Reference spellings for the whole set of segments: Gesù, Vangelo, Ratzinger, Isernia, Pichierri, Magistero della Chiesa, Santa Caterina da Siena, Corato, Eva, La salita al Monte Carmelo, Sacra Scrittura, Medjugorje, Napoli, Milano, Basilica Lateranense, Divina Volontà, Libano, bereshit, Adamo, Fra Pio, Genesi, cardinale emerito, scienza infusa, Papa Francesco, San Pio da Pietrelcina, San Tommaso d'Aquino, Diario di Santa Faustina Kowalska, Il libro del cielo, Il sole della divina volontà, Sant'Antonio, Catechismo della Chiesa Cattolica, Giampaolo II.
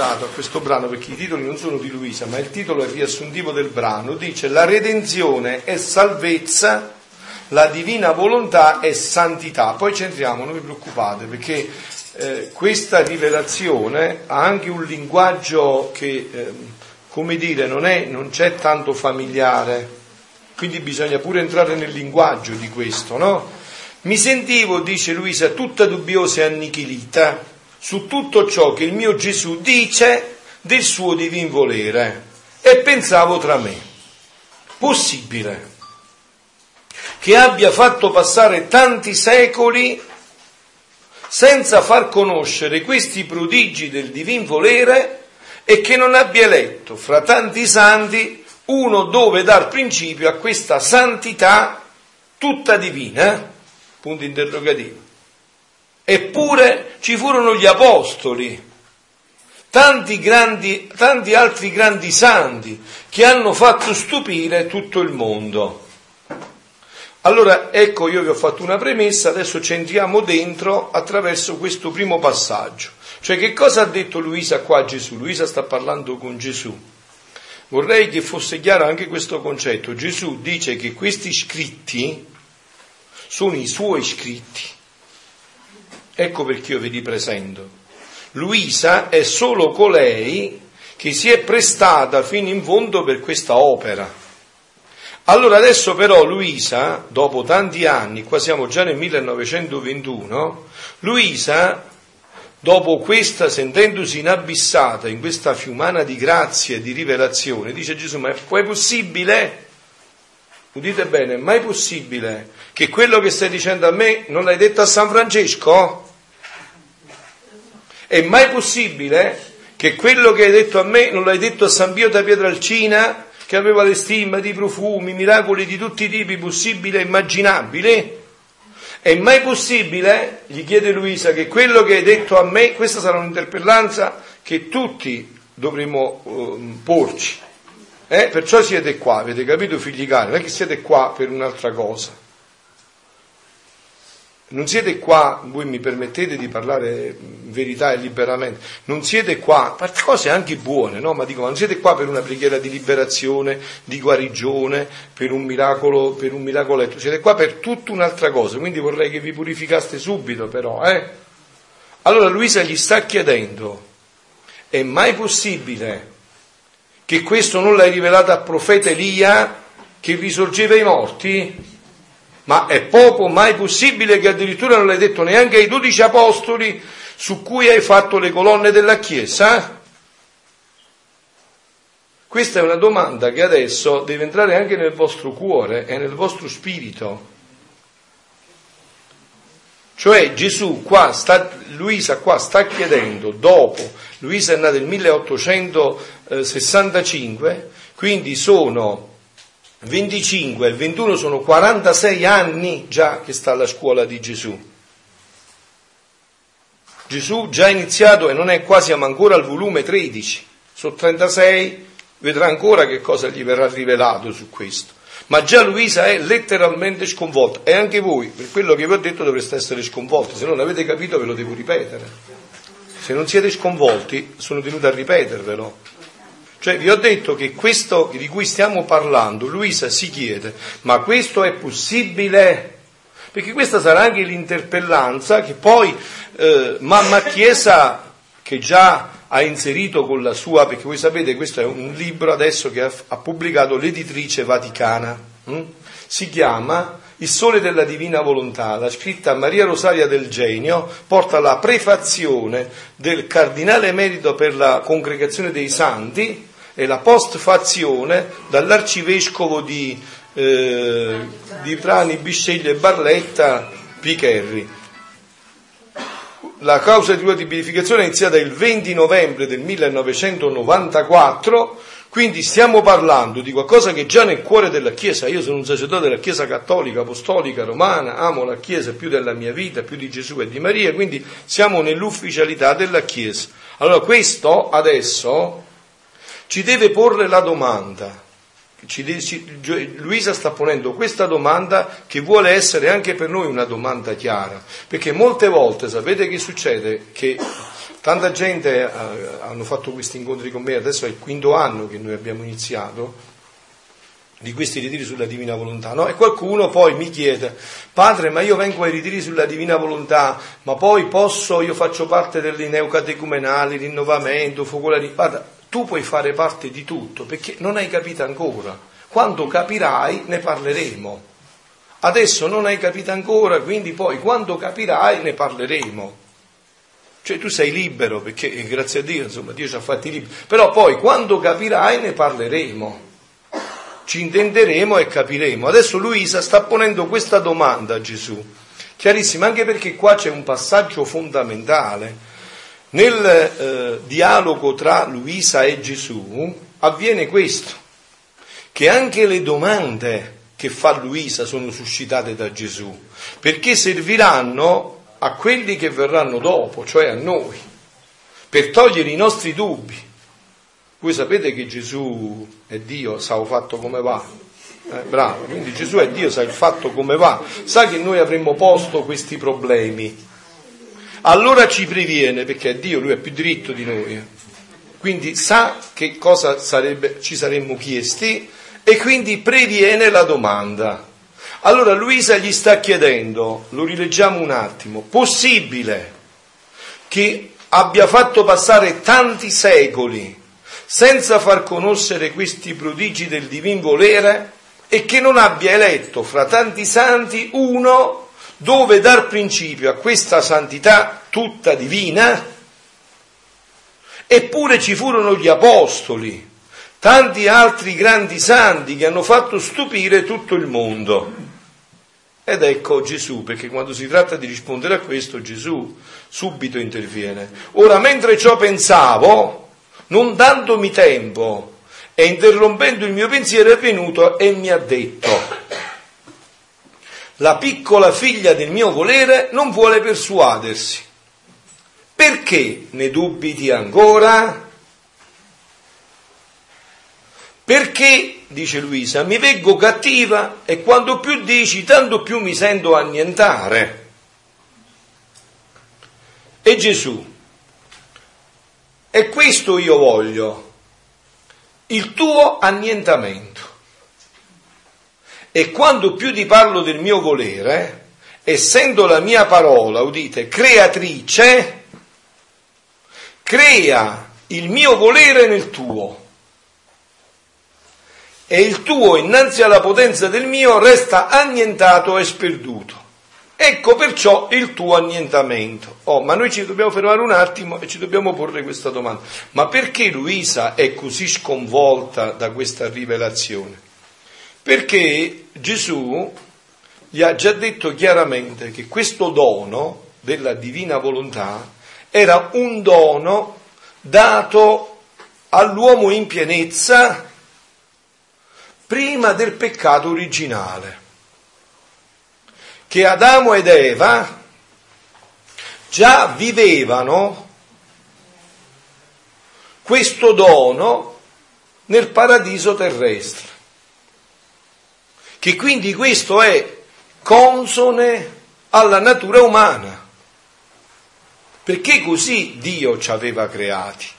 dato a questo brano, perché i titoli non sono di Luisa, ma il titolo è riassuntivo del brano, dice: la redenzione è salvezza, la divina volontà è santità. Poi c'entriamo, non vi preoccupate, perché questa rivelazione ha anche un linguaggio che, come dire, non c'è tanto familiare, quindi bisogna pure entrare nel linguaggio di questo, no? Mi sentivo, dice Luisa, tutta dubbiosa e annichilita su tutto ciò che il mio Gesù dice del suo divin volere, e pensavo tra me: possibile che abbia fatto passare tanti secoli senza far conoscere questi prodigi del divin volere, e che non abbia eletto fra tanti santi uno dove dar principio a questa santità tutta divina? Punto interrogativo. Eppure ci furono gli apostoli, tanti altri grandi santi che hanno fatto stupire tutto il mondo. Allora, ecco, io vi ho fatto una premessa, adesso ci entriamo dentro attraverso questo primo passaggio. Cioè, che cosa ha detto Luisa qua a Gesù? Luisa sta parlando con Gesù. Vorrei che fosse chiaro anche questo concetto. Gesù dice che questi scritti sono i suoi scritti. Ecco perché io vi li presento. Luisa è solo colei che si è prestata fino in fondo per questa opera. Allora adesso però Luisa, dopo tanti anni, qua siamo già nel 1921, Luisa, dopo questa, sentendosi inabissata in questa fiumana di grazia e di rivelazione, dice a Gesù: ma è possibile? Udite bene, ma è possibile che quello che stai dicendo a me non l'hai detto a San Francesco? È mai possibile che quello che hai detto a me non l'hai detto a San Pio da Pietrelcina, che aveva le stime di profumi, miracoli di tutti i tipi possibili e immaginabili? È mai possibile, gli chiede Luisa, che quello che hai detto a me, questa sarà un'interpellanza che tutti dovremo porci. Perciò siete qua, avete capito, figli cari? Non è che siete qua per un'altra cosa. Non siete qua, voi mi permettete di parlare verità e liberamente, non siete qua, cose anche buone, no? Ma dico, ma non siete qua per una preghiera di liberazione, di guarigione, per un miracoletto, siete qua per tutta un'altra cosa, quindi vorrei che vi purificaste subito però, Allora Luisa gli sta chiedendo: è mai possibile che questo non l'hai rivelato al profeta Elia, che risorgeva i morti? Ma è poco mai possibile che addirittura non l'hai detto neanche ai 12 apostoli su cui hai fatto le colonne della Chiesa? Questa è una domanda che adesso deve entrare anche nel vostro cuore e nel vostro spirito. Cioè Gesù qua, Luisa qua sta chiedendo, dopo, Luisa è nata nel 1865, quindi sono 25 e 21, sono 46 anni già che sta alla scuola di Gesù. Gesù già iniziato, e non è qua, siamo ancora al volume 13, sono 36, vedrà ancora che cosa gli verrà rivelato su questo. Ma già Luisa è letteralmente sconvolta, e anche voi, per quello che vi ho detto, dovreste essere sconvolti, se non avete capito ve lo devo ripetere. Se non siete sconvolti, sono tenuto a ripetervelo. Cioè vi ho detto che questo di cui stiamo parlando, Luisa si chiede: ma questo è possibile? Perché questa sarà anche l'interpellanza che poi mamma Chiesa, che già ha inserito con la sua, perché voi sapete questo è un libro adesso che ha pubblicato l'editrice vaticana, si chiama Il sole della divina volontà, la scritta Maria Rosaria del Genio, porta la prefazione del cardinale emerito per la congregazione dei santi e la postfazione dall'arcivescovo di Trani, Bisceglie e Barletta, Pichierri. La causa di beatificazione è iniziata il 20 novembre del 1994, quindi stiamo parlando di qualcosa che è già nel cuore della Chiesa. Io sono un sacerdote della Chiesa cattolica, apostolica, romana, amo la Chiesa più della mia vita, più di Gesù e di Maria, quindi siamo nell'ufficialità della Chiesa. Allora questo adesso ci deve porre la domanda. Luisa sta ponendo questa domanda, che vuole essere anche per noi una domanda chiara, perché molte volte sapete che succede? Che Tanta gente hanno fatto questi incontri con me, adesso è il quinto anno che noi abbiamo iniziato, di questi ritiri sulla Divina Volontà, no? E qualcuno poi mi chiede: padre, ma io vengo ai ritiri sulla Divina Volontà, ma poi posso, io faccio parte delle neocatecumenali, rinnovamento, focolari. Guarda, tu puoi fare parte di tutto, perché non hai capito ancora. Quando capirai ne parleremo. Adesso non hai capito ancora, quindi poi quando capirai ne parleremo. Cioè tu sei libero, perché grazie a Dio, insomma, Dio ci ha fatti liberi. Però poi quando capirai ne parleremo. Ci intenderemo e capiremo. Adesso Luisa sta ponendo questa domanda a Gesù, chiarissima, anche perché qua c'è un passaggio fondamentale. Nel dialogo tra Luisa e Gesù avviene questo, che anche le domande che fa Luisa sono suscitate da Gesù, perché serviranno a quelli che verranno dopo, cioè a noi, per togliere i nostri dubbi. Voi sapete che Gesù è Dio, sa il fatto come va, bravo, quindi Gesù è Dio, sa il fatto come va, sa che noi avremmo posto questi problemi, allora ci previene, perché è Dio, Lui è più diritto di noi, quindi sa che cosa ci saremmo chiesti e quindi previene la domanda. Allora Luisa gli sta chiedendo, lo rileggiamo un attimo: possibile che abbia fatto passare tanti secoli senza far conoscere questi prodigi del divin volere, e che non abbia eletto fra tanti santi uno dove dar principio a questa santità tutta divina? Eppure ci furono gli apostoli, tanti altri grandi santi che hanno fatto stupire tutto il mondo. Ed ecco Gesù, perché quando si tratta di rispondere a questo, Gesù subito interviene. Ora, mentre ciò pensavo, non dandomi tempo e interrompendo il mio pensiero, è venuto e mi ha detto: la piccola figlia del mio volere non vuole persuadersi, perché ne dubiti ancora? Perché, dice Luisa, mi veggo cattiva e quanto più dici tanto più mi sento annientare. E Gesù: e questo io voglio, il tuo annientamento. E quando più ti parlo del mio volere, essendo la mia parola, udite, creatrice, crea il mio volere nel tuo, e il tuo innanzi alla potenza del mio resta annientato e sperduto. Ecco perciò il tuo annientamento. Oh, ma noi ci dobbiamo fermare un attimo e ci dobbiamo porre questa domanda. Ma perché Luisa è così sconvolta da questa rivelazione? Perché Gesù gli ha già detto chiaramente che questo dono della divina volontà era un dono dato all'uomo in pienezza prima del peccato originale, che Adamo ed Eva già vivevano questo dono nel paradiso terrestre, che quindi questo è consone alla natura umana, perché così Dio ci aveva creati.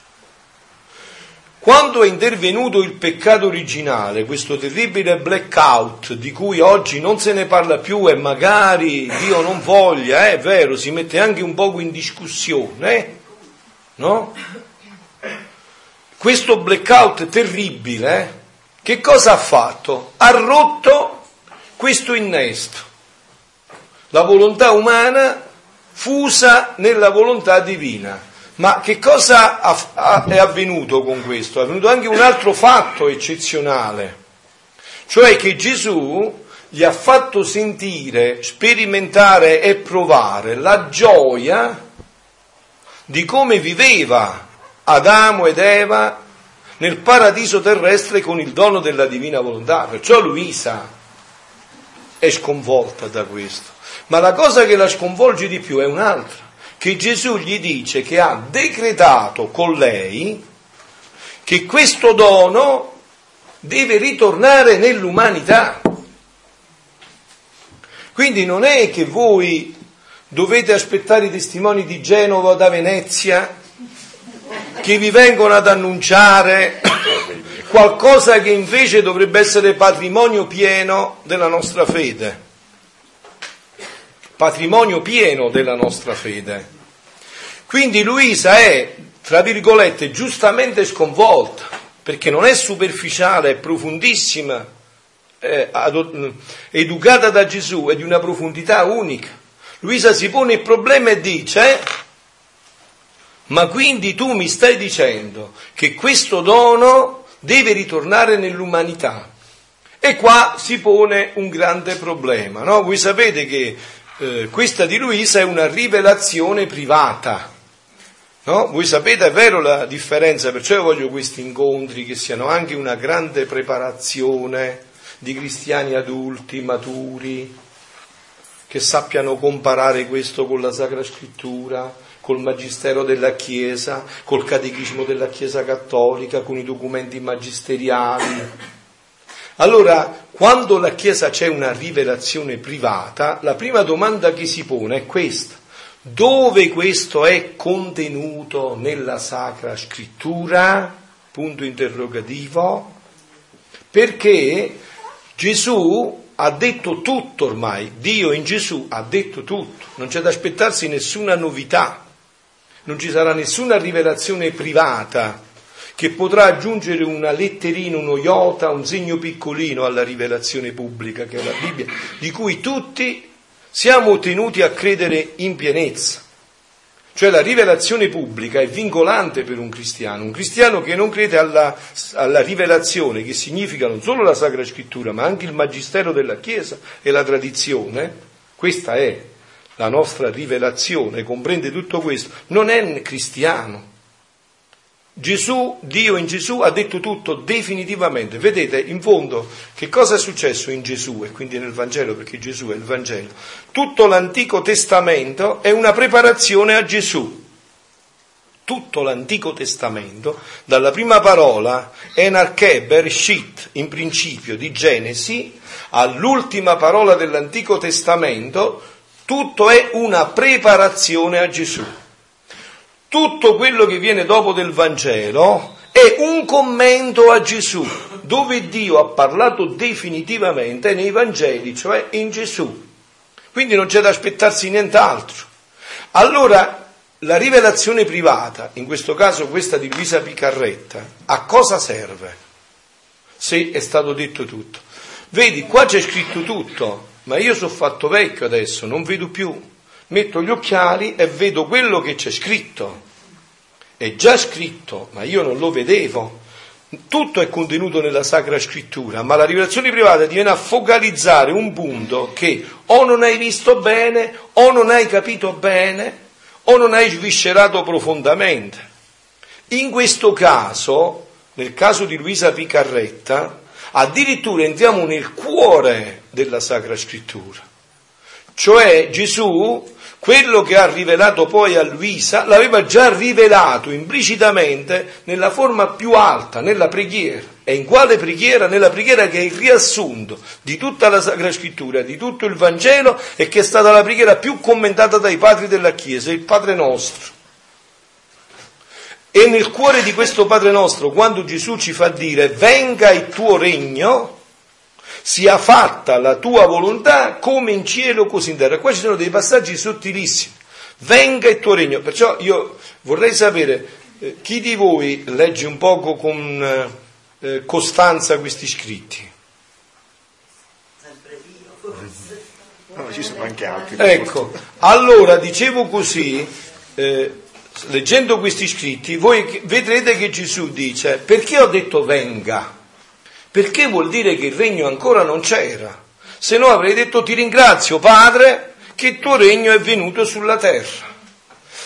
Quando è intervenuto il peccato originale, questo terribile blackout di cui oggi non se ne parla più e magari Dio non voglia, è vero, si mette anche un poco in discussione, no? Questo blackout terribile, che cosa ha fatto? Ha rotto questo innesto, la volontà umana fusa nella volontà divina. Ma che cosa è avvenuto con questo? È avvenuto anche un altro fatto eccezionale, cioè che Gesù gli ha fatto sentire, sperimentare e provare la gioia di come viveva Adamo ed Eva nel paradiso terrestre con il dono della divina volontà. Perciò Luisa è sconvolta da questo. Ma la cosa che la sconvolge di più è un'altra, che Gesù gli dice che ha decretato con lei che questo dono deve ritornare nell'umanità. Quindi non è che voi dovete aspettare i testimoni di Genova o da Venezia che vi vengono ad annunciare qualcosa che invece dovrebbe essere patrimonio pieno della nostra fede. Patrimonio pieno della nostra fede. Quindi Luisa è, tra virgolette, giustamente sconvolta, perché non è superficiale, è profondissima, è educata da Gesù, è di una profondità unica. Luisa si pone il problema e dice, ma quindi tu mi stai dicendo che questo dono deve ritornare nell'umanità? E qua si pone un grande problema, no? Voi sapete che questa di Luisa è una rivelazione privata, no? Voi sapete, è vero, la differenza, perciò io voglio questi incontri che siano anche una grande preparazione di cristiani adulti, maturi, che sappiano comparare questo con la Sacra Scrittura, col Magistero della Chiesa, col Catechismo della Chiesa Cattolica, con i documenti magisteriali. Allora, quando la Chiesa c'è una rivelazione privata, la prima domanda che si pone è questa: dove questo è contenuto nella Sacra Scrittura? Punto interrogativo. Perché Gesù ha detto tutto ormai, Dio in Gesù ha detto tutto, non c'è da aspettarsi nessuna novità, non ci sarà nessuna rivelazione privata che potrà aggiungere una letterina, uno iota, un segno piccolino alla rivelazione pubblica che è la Bibbia, di cui tutti siamo tenuti a credere in pienezza. Cioè la rivelazione pubblica è vincolante per un cristiano che non crede alla rivelazione, che significa non solo la Sacra Scrittura, ma anche il Magistero della Chiesa e la tradizione. Questa è la nostra rivelazione, comprende tutto questo, non è cristiano. Gesù, Dio in Gesù, ha detto tutto definitivamente. Vedete, in fondo, che cosa è successo in Gesù e quindi nel Vangelo, perché Gesù è il Vangelo. Tutto l'Antico Testamento è una preparazione a Gesù. Tutto l'Antico Testamento, dalla prima parola, enarchè, bereshit, in principio, di Genesi, all'ultima parola dell'Antico Testamento, tutto è una preparazione a Gesù. Tutto quello che viene dopo del Vangelo è un commento a Gesù, dove Dio ha parlato definitivamente nei Vangeli, cioè in Gesù. Quindi non c'è da aspettarsi nient'altro. Allora, la rivelazione privata, in questo caso questa di Luisa Piccarreta, a cosa serve? Se è stato detto tutto. Vedi, qua c'è scritto tutto, ma io sono fatto vecchio adesso, non vedo più. Metto gli occhiali e vedo quello che c'è scritto. È già scritto, ma io non lo vedevo. Tutto è contenuto nella Sacra Scrittura, ma la rivelazione privata ti viene a focalizzare un punto che o non hai visto bene, o non hai capito bene, o non hai sviscerato profondamente. In questo caso, nel caso di Luisa Piccarreta, addirittura entriamo nel cuore della Sacra Scrittura. Cioè Gesù, quello che ha rivelato poi a Luisa, l'aveva già rivelato implicitamente nella forma più alta, nella preghiera. E in quale preghiera? Nella preghiera che è il riassunto di tutta la Sacra Scrittura, di tutto il Vangelo, e che è stata la preghiera più commentata dai padri della Chiesa, il Padre Nostro. E nel cuore di questo Padre Nostro, quando Gesù ci fa dire «Venga il tuo regno», sia fatta la tua volontà come in cielo così in terra. Qua ci sono dei passaggi sottilissimi. Venga il tuo regno. Perciò io vorrei sapere chi di voi legge un poco con costanza questi scritti. Sempre io. No, ci sono anche altri. Ecco, allora dicevo così, leggendo questi scritti, voi vedrete che Gesù dice: perché ho detto venga? Perché vuol dire che il regno ancora non c'era, se no avrei detto ti ringrazio Padre che il tuo regno è venuto sulla terra.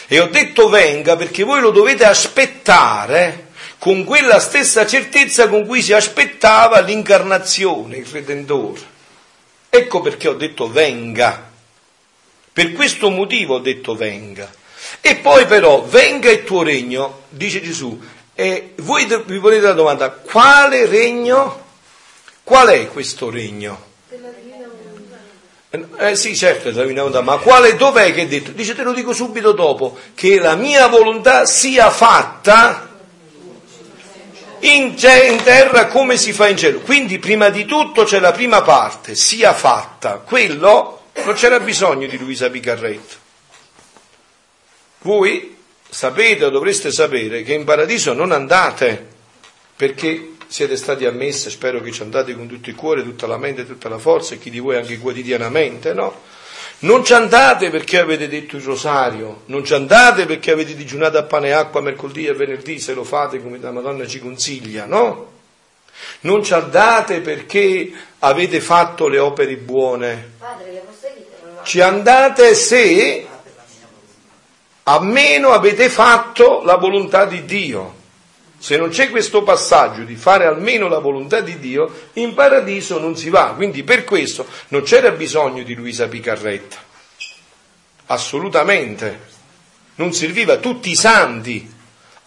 E ho detto venga perché voi lo dovete aspettare con quella stessa certezza con cui si aspettava l'incarnazione, il Redentore. Ecco perché ho detto venga, per questo motivo ho detto venga. E poi però venga il tuo regno, dice Gesù. E voi vi ponete la domanda, quale regno? Qual è questo regno? Della Divina Volontà. Sì, certo, della Divina Volontà, ma quale, dov'è che è detto? Dice, te lo dico subito dopo, che la mia volontà sia fatta in terra come si fa in cielo. Quindi prima di tutto c'è la prima parte, sia fatta. Quello non c'era bisogno di Luisa Piccarreta. Voi sapete o dovreste sapere che in paradiso non andate perché siete stati ammessi, spero che ci andate con tutto il cuore, tutta la mente, tutta la forza, e chi di voi anche quotidianamente, no? Non ci andate perché avete detto il rosario, non ci andate perché avete digiunato a pane e acqua mercoledì e venerdì, se lo fate come la Madonna ci consiglia, no? Non ci andate perché avete fatto le opere buone. Ci andate se almeno avete fatto la volontà di Dio. Se non c'è questo passaggio di fare almeno la volontà di Dio, in paradiso non si va. Quindi per questo non c'era bisogno di Luisa Piccarreta, assolutamente, non serviva. Tutti i santi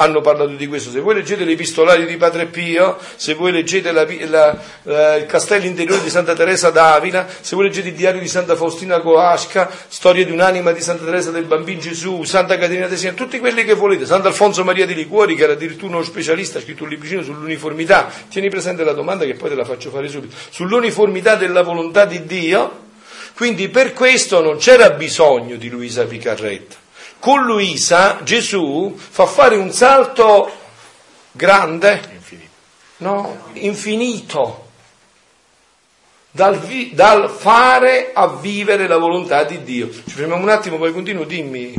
hanno parlato di questo. Se voi leggete l'epistolario di Padre Pio, se voi leggete Il castello interiore di Santa Teresa d'Avila, se voi leggete il Diario di Santa Faustina Kowalska, Storia di un'anima di Santa Teresa del Bambino Gesù, Santa Caterina de Siena, tutti quelli che volete, Sant'Alfonso Maria di Liguori, che era addirittura uno specialista, ha scritto un libricino sull'uniformità. Tieni presente la domanda che poi te la faccio fare subito, sull'uniformità della volontà di Dio. Quindi per questo non c'era bisogno di Luisa Piccarreta. Con Luisa Gesù fa fare un salto grande, infinito, no? Infinito, dal fare a vivere la volontà di Dio. Ci fermiamo un attimo, poi continuo, dimmi.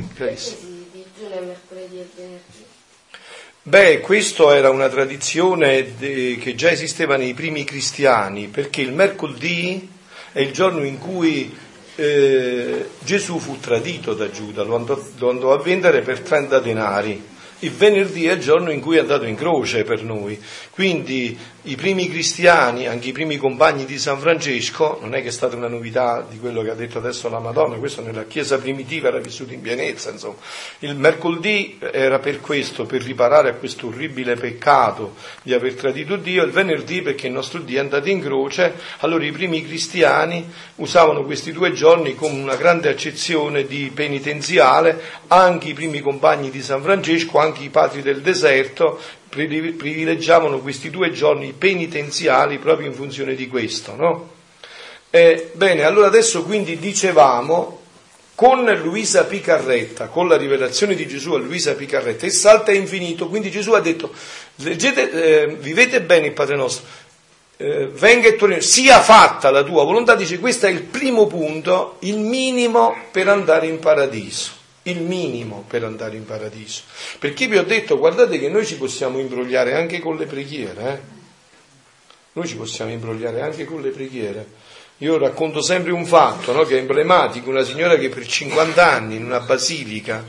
Beh, questo era una tradizione che già esisteva nei primi cristiani, perché il mercoledì è il giorno in cui Gesù fu tradito da Giuda, lo andò a vendere per 30 denari. Il venerdì è il giorno in cui è andato in croce per noi. Quindi i primi cristiani, anche i primi compagni di San Francesco, non è che è stata una novità di quello che ha detto adesso la Madonna, questo nella Chiesa primitiva era vissuto in pienezza, insomma. Il mercoledì era per questo, per riparare a questo orribile peccato di aver tradito Dio, il venerdì perché il nostro Dio è andato in croce. Allora i primi cristiani usavano questi due giorni con una grande accezione di penitenziale, anche i primi compagni di San Francesco, anche i padri del deserto, privilegiavano questi due giorni penitenziali proprio in funzione di questo, no? Bene, allora adesso quindi dicevamo, con Luisa Piccarreta, con la rivelazione di Gesù a Luisa Piccarreta, il salto è infinito. Quindi Gesù ha detto, vivete bene il Padre Nostro, venga e torni, sia fatta la tua volontà. Dice, questo è il primo punto, il minimo per andare in paradiso. Il minimo per andare in paradiso, perché vi ho detto, guardate che noi ci possiamo imbrogliare anche con le preghiere, Noi ci possiamo imbrogliare anche con le preghiere. Io racconto sempre un fatto, no, che è emblematico. Una signora che per 50 anni in una basilica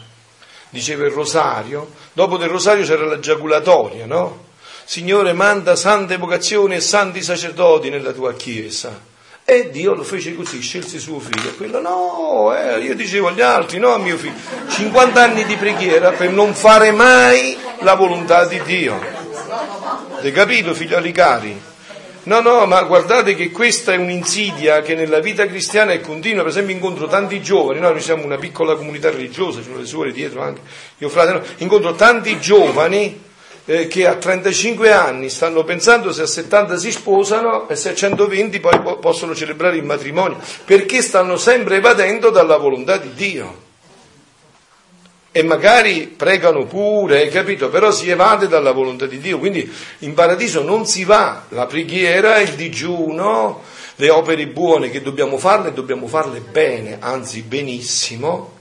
diceva il rosario, dopo del rosario c'era la giaculatoria, no? Signore, manda sante vocazioni e santi sacerdoti nella tua chiesa. E Dio lo fece così, scelse suo figlio. Quello no, io dicevo agli altri, no, a mio figlio. 50 anni di preghiera per non fare mai la volontà di Dio. Hai capito, figlioli cari? No, ma guardate che questa è un'insidia che nella vita cristiana è continua. Per esempio incontro tanti giovani, no? Noi siamo una piccola comunità religiosa, ci sono le suore dietro anche, io frate, no? Incontro tanti giovani che a 35 anni stanno pensando se a 70 si sposano e se a 120 poi possono celebrare il matrimonio, perché stanno sempre evadendo dalla volontà di Dio. E magari pregano pure, capito? Però si evade dalla volontà di Dio. Quindi in paradiso non si va. La preghiera, il digiuno, le opere buone che dobbiamo farle bene, anzi benissimo,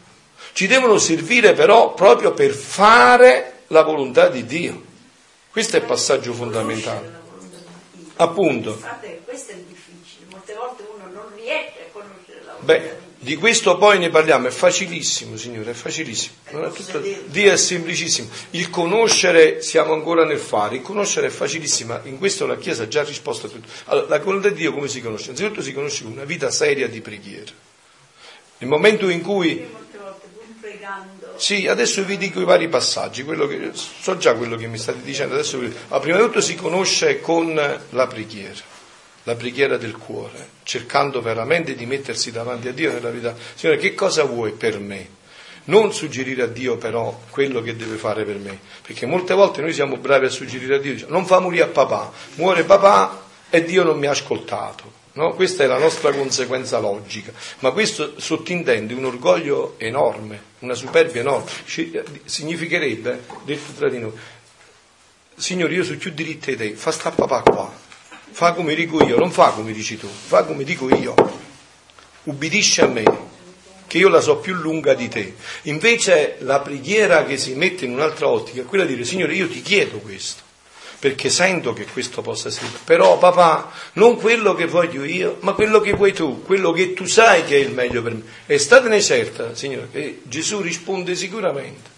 ci devono servire però proprio per fare la volontà di Dio. Questo è il passaggio fondamentale. Appunto. Questo è difficile, molte volte uno non riesce a conoscere la volontà di Dio. Di questo poi ne parliamo, è facilissimo, signore, è facilissimo. Non è tutto... Dio è semplicissimo. Il conoscere, siamo ancora nel fare, il conoscere è facilissimo, in questo la Chiesa ha già risposto a tutto. Allora, la volontà di Dio come si conosce? Innanzitutto si conosce con una vita seria di preghiera. Nel momento in cui... Sì, adesso vi dico i vari passaggi, so già quello che mi state dicendo, adesso vi... Prima di tutto si conosce con la preghiera del cuore, cercando veramente di mettersi davanti a Dio nella vita. Signore, che cosa vuoi per me? Non suggerire a Dio però quello che deve fare per me, perché molte volte noi siamo bravi a suggerire a Dio, diciamo, non fa morire a papà, muore papà e Dio non mi ha ascoltato, no? Questa è la nostra conseguenza logica, ma questo sottintende un orgoglio enorme, una superbia enorme, significherebbe, detto tra di noi, Signore io sono più diritto di te, fa sta papà qua, fa come dico io, non fa come dici tu, fa come dico io, ubbidisci a me, che io la so più lunga di te. Invece la preghiera che si mette in un'altra ottica è quella di dire, Signore io ti chiedo questo, perché sento che questo possa essere, però papà, non quello che voglio io, ma quello che vuoi tu, quello che tu sai che è il meglio per me. E statene certa, Signore, che Gesù risponde sicuramente,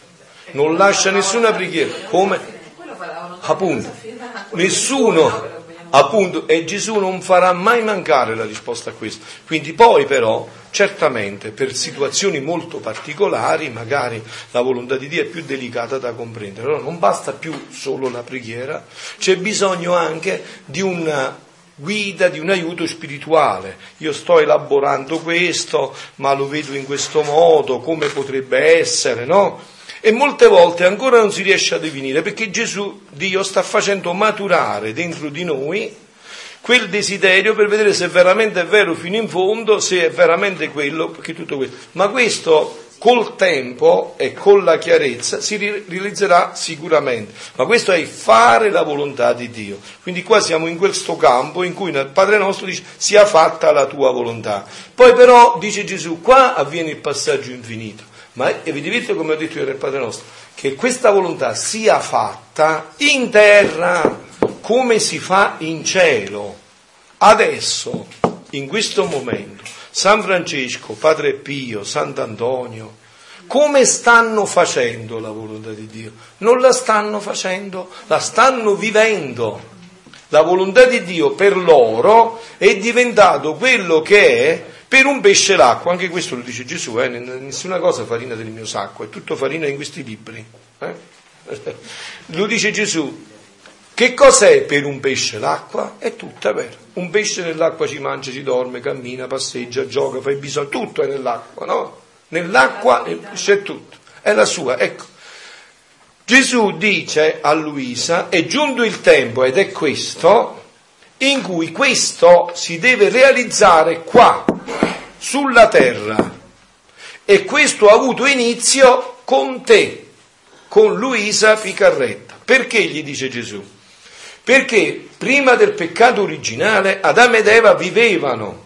non lascia nessuna preghiera, come? Appunto, nessuno, appunto, e Gesù non farà mai mancare la risposta a questo. Quindi poi però, certamente, per situazioni molto particolari, magari la volontà di Dio è più delicata da comprendere. Allora non basta più solo la preghiera, c'è bisogno anche di una guida, di un aiuto spirituale. Io sto elaborando questo, ma lo vedo in questo modo, come potrebbe essere, no? E molte volte ancora non si riesce a definire, perché Gesù, Dio, sta facendo maturare dentro di noi quel desiderio per vedere se veramente è vero fino in fondo, se è veramente quello, perché tutto questo. Ma questo col tempo e con la chiarezza si realizzerà sicuramente. Ma questo è fare la volontà di Dio. Quindi qua siamo in questo campo in cui nel Padre Nostro dice sia fatta la tua volontà. Poi però, dice Gesù, qua avviene il passaggio infinito. Ma evidentemente, come ho detto io nel Padre Nostro, che questa volontà sia fatta in terra come si fa in cielo. Adesso, in questo momento, San Francesco, Padre Pio, Sant'Antonio, come stanno facendo la volontà di Dio? Non la stanno facendo, la stanno vivendo. La volontà di Dio per loro è diventato quello che è per un pesce l'acqua, anche questo lo dice Gesù, nessuna cosa farina del mio sacco, è tutto farina in questi libri. Lo dice Gesù, che cos'è per un pesce l'acqua? È tutta vera, un pesce nell'acqua ci mangia, ci dorme, cammina, passeggia, gioca, fa i bisogni, tutto è nell'acqua, no? Nell'acqua c'è tutto, è la sua, ecco. Gesù dice a Luisa, è giunto il tempo, ed è questo, in cui questo si deve realizzare qua, sulla terra, e questo ha avuto inizio con te, con Luisa Piccarreta. Perché gli dice Gesù? Perché prima del peccato originale Adamo ed Eva vivevano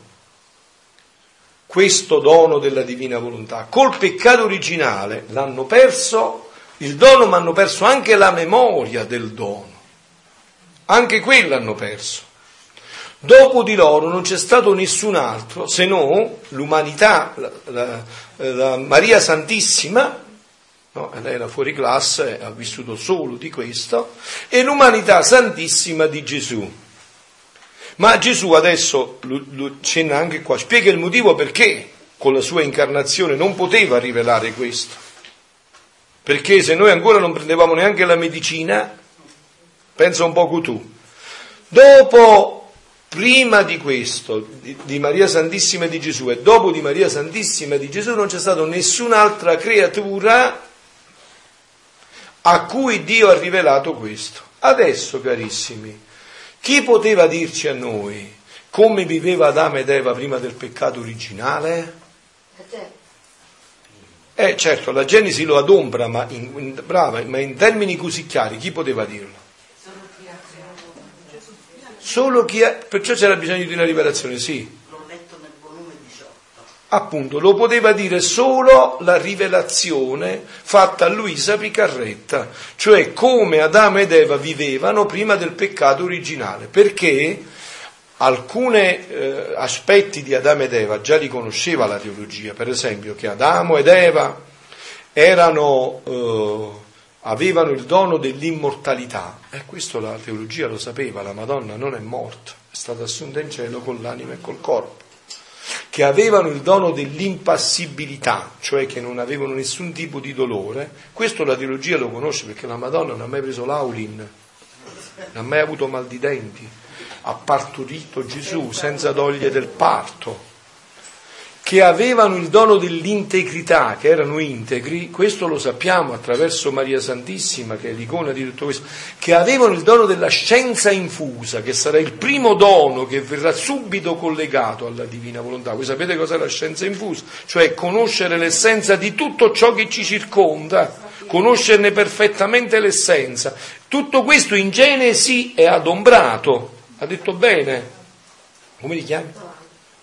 questo dono della divina volontà. Col peccato originale l'hanno perso il dono, ma hanno perso anche la memoria del dono, anche quella hanno perso. Dopo di loro non c'è stato nessun altro, se non l'umanità, la Maria Santissima, no? Lei era fuori classe, ha vissuto solo di questo, e l'umanità santissima di Gesù. Ma Gesù adesso lo cenna anche qua, spiega il motivo perché con la sua incarnazione non poteva rivelare questo, perché se noi ancora non prendevamo neanche la medicina, pensa un poco tu, dopo... Prima di questo, di Maria Santissima e di Gesù, e dopo di Maria Santissima e di Gesù non c'è stata nessun'altra creatura a cui Dio ha rivelato questo. Adesso, carissimi, chi poteva dirci a noi come viveva Adamo ed Eva prima del peccato originale? Certo, la Genesi lo adombra, ma in termini così chiari, chi poteva dirlo? Solo chi ha, perciò c'era bisogno di una rivelazione, sì. L'ho letto nel volume 18. Appunto, lo poteva dire solo la rivelazione fatta a Luisa Piccarreta, cioè come Adamo ed Eva vivevano prima del peccato originale, perché alcuni aspetti di Adamo ed Eva già li conosceva la teologia, per esempio che Adamo ed Eva avevano il dono dell'immortalità, e questo la teologia lo sapeva, la Madonna non è morta, è stata assunta in cielo con l'anima e col corpo, che avevano il dono dell'impassibilità, cioè che non avevano nessun tipo di dolore, questo la teologia lo conosce perché la Madonna non ha mai preso l'Aulin, non ha mai avuto mal di denti, ha partorito Gesù senza doglie del parto. che avevano il dono dell'integrità, che erano integri, questo lo sappiamo attraverso Maria Santissima, che è l'icona di tutto questo, che avevano il dono della scienza infusa, che sarà il primo dono che verrà subito collegato alla Divina Volontà. Voi sapete cos'è la scienza infusa? Cioè conoscere l'essenza di tutto ciò che ci circonda, conoscerne perfettamente l'essenza. Tutto questo in Genesi è adombrato, ha detto bene, come li chiami?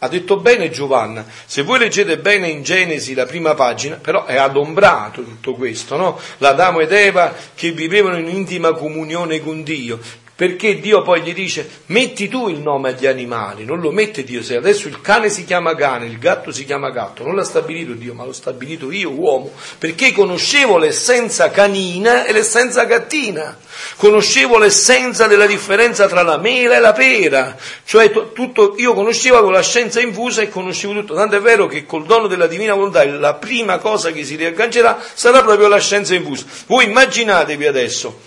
Ha detto bene Giovanna, se voi leggete bene in Genesi la prima pagina, però è adombrato tutto questo, no? L'Adamo ed Eva che vivevano in intima comunione con Dio, perché Dio poi gli dice metti tu il nome agli animali, non lo mette Dio, se adesso il cane si chiama cane, il gatto si chiama gatto, non l'ha stabilito Dio, ma l'ho stabilito io uomo, perché conoscevo l'essenza canina e l'essenza gattina. Conoscevo l'essenza della differenza tra la mela e la pera, cioè tutto, io conoscevo con la scienza infusa e conoscevo tutto, tanto è vero che col dono della Divina Volontà la prima cosa che si riaggancerà sarà proprio la scienza infusa. Voi immaginatevi adesso,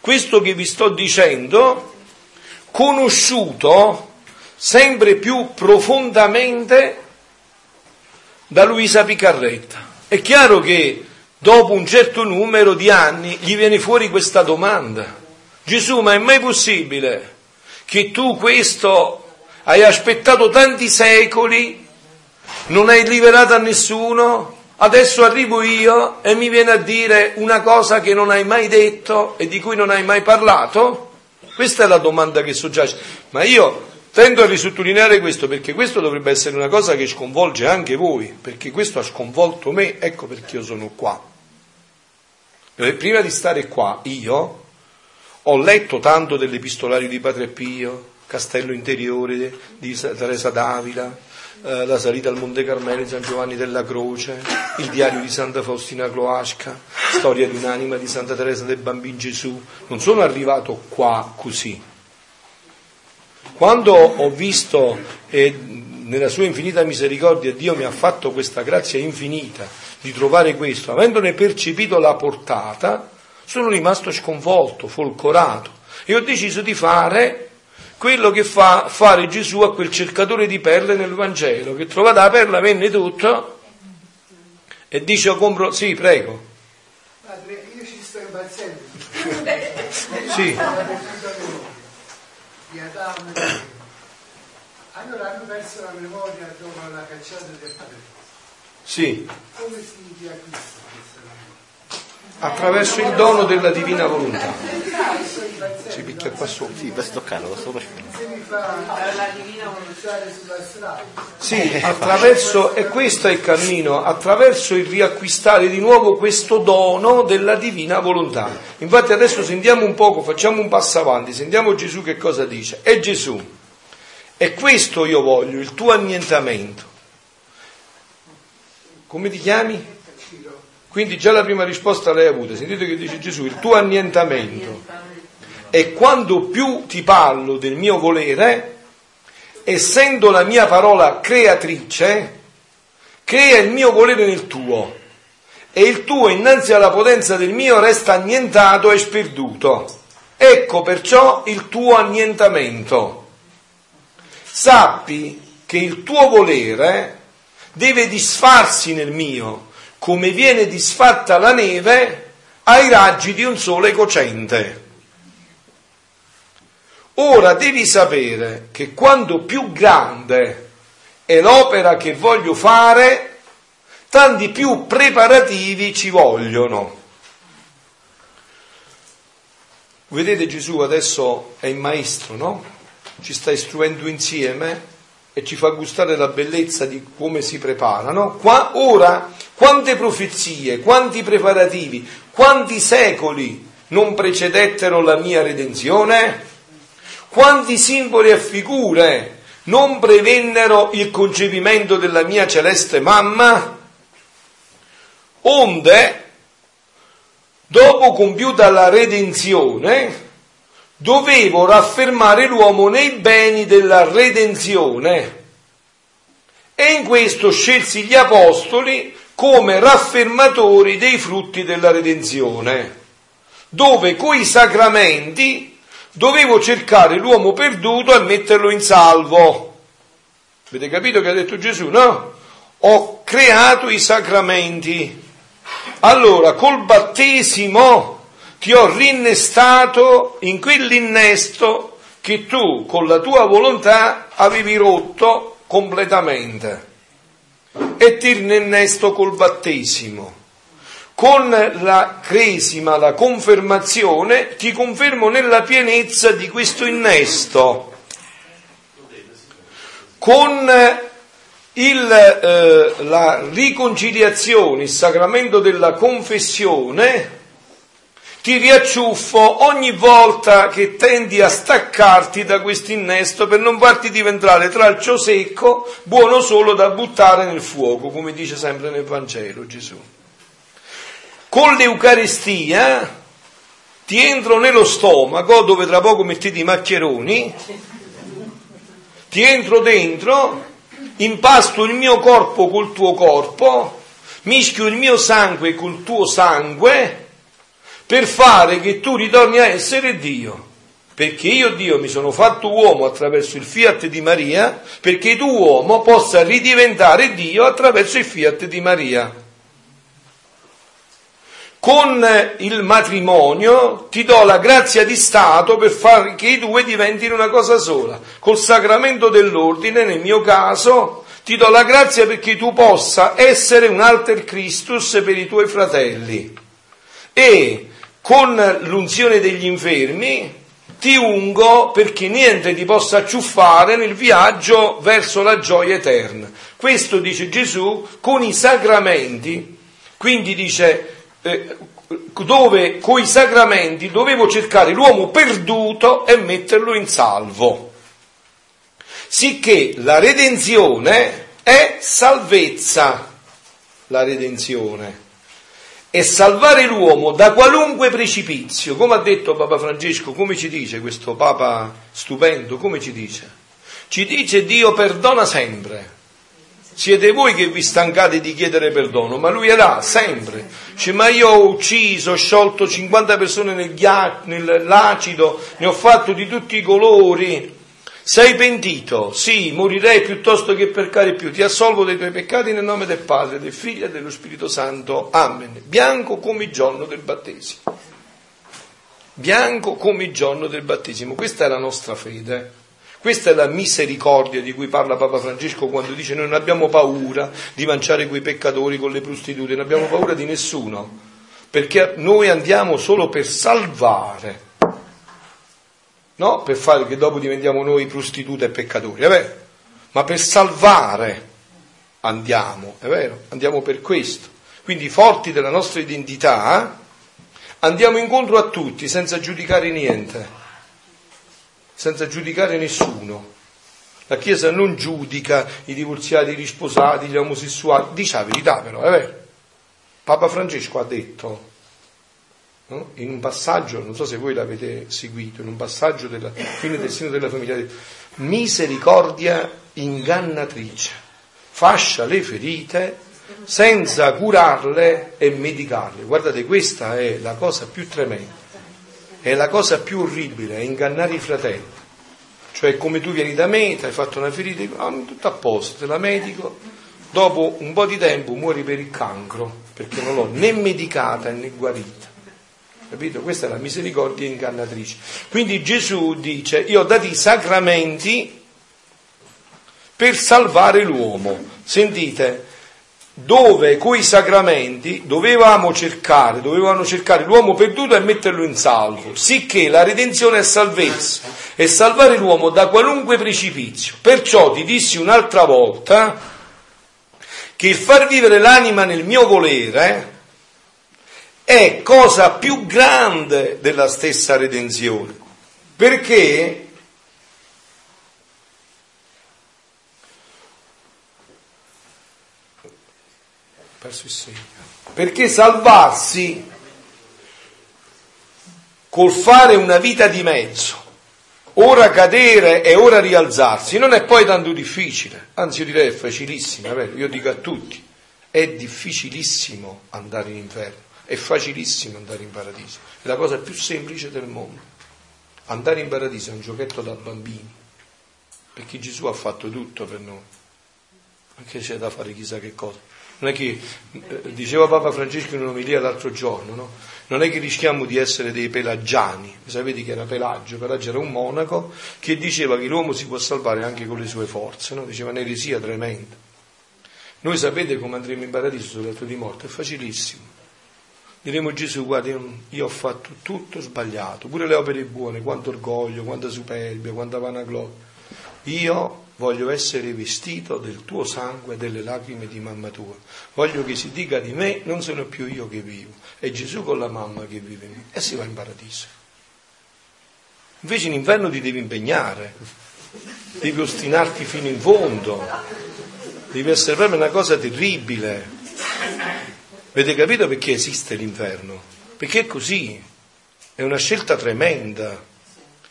questo che vi sto dicendo, conosciuto sempre più profondamente da Luisa Piccarreta, è chiaro che dopo un certo numero di anni gli viene fuori questa domanda: Gesù, ma è mai possibile che tu questo hai aspettato tanti secoli, non hai rivelato a nessuno, adesso arrivo io e mi viene a dire una cosa che non hai mai detto e di cui non hai mai parlato? Questa è la domanda che soggiace, ma io tendo a risottolineare questo perché questo dovrebbe essere una cosa che sconvolge anche voi, perché questo ha sconvolto me, ecco perché io sono qua. Perché prima di stare qua io ho letto tanto dell'epistolario di Padre Pio, Castello Interiore di Santa Teresa d'Avila, la salita al Monte Carmelo di San Giovanni della Croce, il Diario di Santa Faustina Kowalska, Storia di un'anima di Santa Teresa del Bambino Gesù. Non sono arrivato qua così. Quando ho visto, nella sua infinita misericordia, Dio mi ha fatto questa grazia infinita di trovare questo, avendone percepito la portata, sono rimasto sconvolto, folcorato, e ho deciso di fare quello che fa fare Gesù a quel cercatore di perle nel Vangelo, che trovata la perla venne tutto e dice: "Io compro". Sì, prego. Padre, io ci sto impazzendo. Sì. Adamo e Eva. Allora hanno perso la memoria dopo la cacciata del padre. Sì. Come si riacquista questa memoria? Attraverso il dono della divina volontà. Si picchia qua sopra. Sì, per stoccarlo, da sopra. Se mi fa la divina volontà sulla strada. Sì, attraverso, e questo è il cammino, attraverso il riacquistare di nuovo questo dono della divina volontà. Infatti adesso sentiamo un poco, facciamo un passo avanti, sentiamo Gesù che cosa dice. E Gesù, è questo io voglio, il tuo annientamento. Come ti chiami? Quindi già la prima risposta l'hai avuta, sentite che dice Gesù, il tuo annientamento. E quando più ti parlo del mio volere, essendo la mia parola creatrice, crea il mio volere nel tuo, e il tuo innanzi alla potenza del mio resta annientato e sperduto. Ecco perciò il tuo annientamento. Sappi che il tuo volere deve disfarsi nel mio, come viene disfatta la neve ai raggi di un sole cocente. Ora devi sapere che quanto più grande è l'opera che voglio fare, tanti più preparativi ci vogliono. Vedete, Gesù adesso è il maestro, no? Ci sta istruendo insieme e ci fa gustare la bellezza di come si preparano. Qua, ora, quante profezie, quanti preparativi, quanti secoli non precedettero la mia redenzione? Quanti simboli e figure non prevennero il concepimento della mia celeste mamma? Onde, dopo compiuta la redenzione, dovevo raffermare l'uomo nei beni della redenzione. E in questo scelsi gli apostoli come raffermatori dei frutti della redenzione, dove coi sacramenti dovevo cercare l'uomo perduto e metterlo in salvo. Avete capito che ha detto Gesù, no? ho creato i sacramenti. Allora, col battesimo ti ho rinnestato in quell'innesto che tu, con la tua volontà, avevi rotto completamente. E ti rinnesto col battesimo. Con la cresima, la confermazione, ti confermo nella pienezza di questo innesto. Con la riconciliazione, il sacramento della confessione, ti riacciuffo ogni volta che tendi a staccarti da questo innesto per non farti diventare tralcio secco, buono solo da buttare nel fuoco, come dice sempre nel Vangelo Gesù. Con l'Eucaristia ti entro nello stomaco, dove tra poco mettete i maccheroni, ti entro dentro, impasto il mio corpo col tuo corpo, mischio il mio sangue col tuo sangue, per fare che tu ritorni a essere Dio, perché io Dio mi sono fatto uomo attraverso il fiat di Maria, perché tu uomo possa ridiventare Dio attraverso il fiat di Maria. Con il matrimonio ti do la grazia di Stato per far che i due diventino una cosa sola. Col sacramento dell'ordine, nel mio caso, ti do la grazia perché tu possa essere un alter Christus per i tuoi fratelli. E con l'unzione degli infermi ti ungo perché niente ti possa acciuffare nel viaggio verso la gioia eterna. Questo dice Gesù con i sacramenti. Quindi dice, dove coi sacramenti dovevo cercare l'uomo perduto e metterlo in salvo, sicché la redenzione è salvezza, la redenzione è salvare l'uomo da qualunque precipizio, come ha detto Papa Francesco, come ci dice questo Papa stupendo, come ci dice? Ci dice Dio perdona sempre. Siete voi che vi stancate di chiedere perdono, ma lui è là, sempre. Cioè, ma io ho ucciso, ho sciolto 50 persone nell'acido, ne ho fatto di tutti i colori. Sei pentito? Sì, morirei piuttosto che peccare più. Ti assolvo dei tuoi peccati nel nome del Padre, del Figlio e dello Spirito Santo. Amen. Bianco come il giorno del battesimo. Bianco come il giorno del battesimo. Questa è la nostra fede. Questa è la misericordia di cui parla Papa Francesco quando dice noi non abbiamo paura di mangiare quei peccatori con le prostitute, non abbiamo paura di nessuno, perché noi andiamo solo per salvare, no? Per fare che dopo diventiamo noi prostitute e peccatori, è vero? Ma per salvare andiamo, è vero? Andiamo per questo. Quindi forti della nostra identità andiamo incontro a tutti senza giudicare niente. Senza giudicare nessuno. La Chiesa non giudica i divorziati, i risposati, gli omosessuali. Dice la verità però, è vero? Papa Francesco ha detto, no? In un passaggio, non so se voi l'avete seguito, in un passaggio della fine del sino della famiglia, misericordia ingannatrice, fascia le ferite senza curarle e medicarle. Guardate, questa è la cosa più tremenda. È la cosa più orribile, è ingannare i fratelli. Cioè, come tu vieni da me, ti hai fatto una ferita, tutto a posto, te la medico, dopo un po' di tempo muori per il cancro, perché non l'ho né medicata né guarita. Capito? Questa è la misericordia ingannatrice. Quindi Gesù dice, io ho dato i sacramenti per salvare l'uomo. Sentite, dove coi sacramenti dovevano cercare l'uomo perduto e metterlo in salvo, sicché la redenzione è salvezza, è salvare l'uomo da qualunque precipizio. Perciò ti dissi un'altra volta che il far vivere l'anima nel mio volere è cosa più grande della stessa redenzione, perché salvarsi col fare una vita di mezzo, ora cadere e ora rialzarsi, non è poi tanto difficile, anzi io direi è facilissimo, io dico a tutti, è difficilissimo andare in inferno, è facilissimo andare in paradiso, è la cosa più semplice del mondo. Andare in paradiso è un giochetto da bambini, perché Gesù ha fatto tutto per noi. perché c'è da fare chissà che cosa. Non è che, diceva Papa Francesco in un'omelia l'altro giorno, no? Non è che rischiamo di essere dei pelagiani. Sapete che era Pelagio? Pelagio era un monaco che diceva che l'uomo si può salvare anche con le sue forze, no? Diceva un'eresia tremenda. Noi sapete come andremo in paradiso sul letto di morte? È facilissimo. Diremo a Gesù: guarda, io ho fatto tutto sbagliato, pure le opere buone, quanto orgoglio, quanta superbia, quanta vanagloria. Io voglio essere vestito del tuo sangue e delle lacrime di mamma tua. Voglio che si dica di me: non sono più io che vivo, è Gesù con la mamma che vive in me. E si va in paradiso. Invece in inferno ti devi impegnare, devi ostinarti fino in fondo, devi essere proprio una cosa terribile. Avete capito perché esiste l'inferno? Perché è così, è una scelta tremenda.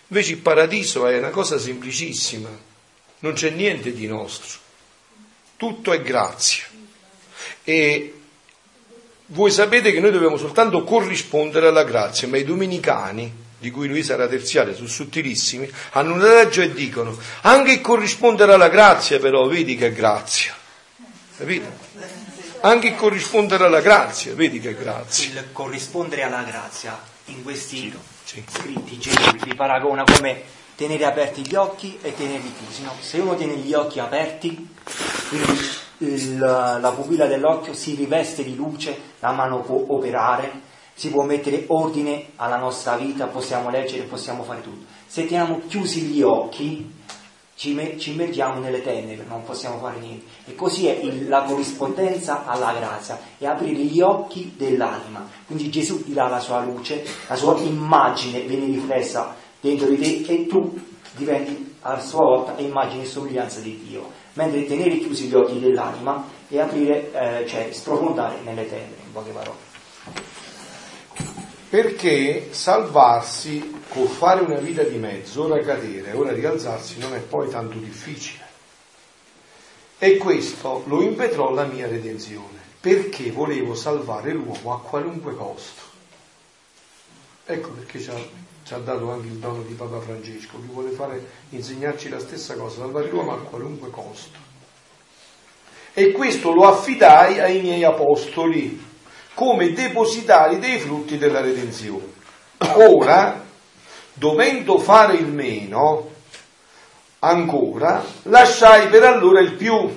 Invece il paradiso è una cosa semplicissima, non c'è niente di nostro, tutto è grazia. E voi sapete che noi dobbiamo soltanto corrispondere alla grazia, ma i domenicani, di cui Luisa era terziaria, sono sottilissimi, hanno un adagio e dicono: anche corrispondere alla grazia, però vedi che è grazia, capito? Anche corrispondere alla grazia, vedi che grazia. Il corrispondere alla grazia in questi scritti Gesù li paragona come tenere aperti gli occhi e tenerli chiusi, no? Se uno tiene gli occhi aperti, la pupilla dell'occhio si riveste di luce, la mano può operare, si può mettere ordine alla nostra vita, possiamo leggere, possiamo fare tutto. Se teniamo chiusi gli occhi, ci immergiamo nelle tenebre, non possiamo fare niente. E così è la corrispondenza alla grazia, è aprire gli occhi dell'anima. Quindi Gesù ti dà la sua luce, la sua immagine viene riflessa dentro di te e tu diventi a sua volta immagine e somiglianza di Dio, mentre tenere chiusi gli occhi dell'anima e aprire, cioè sprofondare nelle tenebre, in poche parole. Perché salvarsi con fare una vita di mezzo, ora cadere, ora rialzarsi, non è poi tanto difficile. E questo lo impetrò la mia redenzione, perché volevo salvare l'uomo a qualunque costo. Ecco perché ci ha dato anche il dono di Papa Francesco, che vuole insegnarci la stessa cosa, salvare l'uomo a qualunque costo. E questo lo affidai ai miei apostoli, come depositari dei frutti della redenzione. Ora, dovendo fare il meno, ancora, lasciai per allora il più,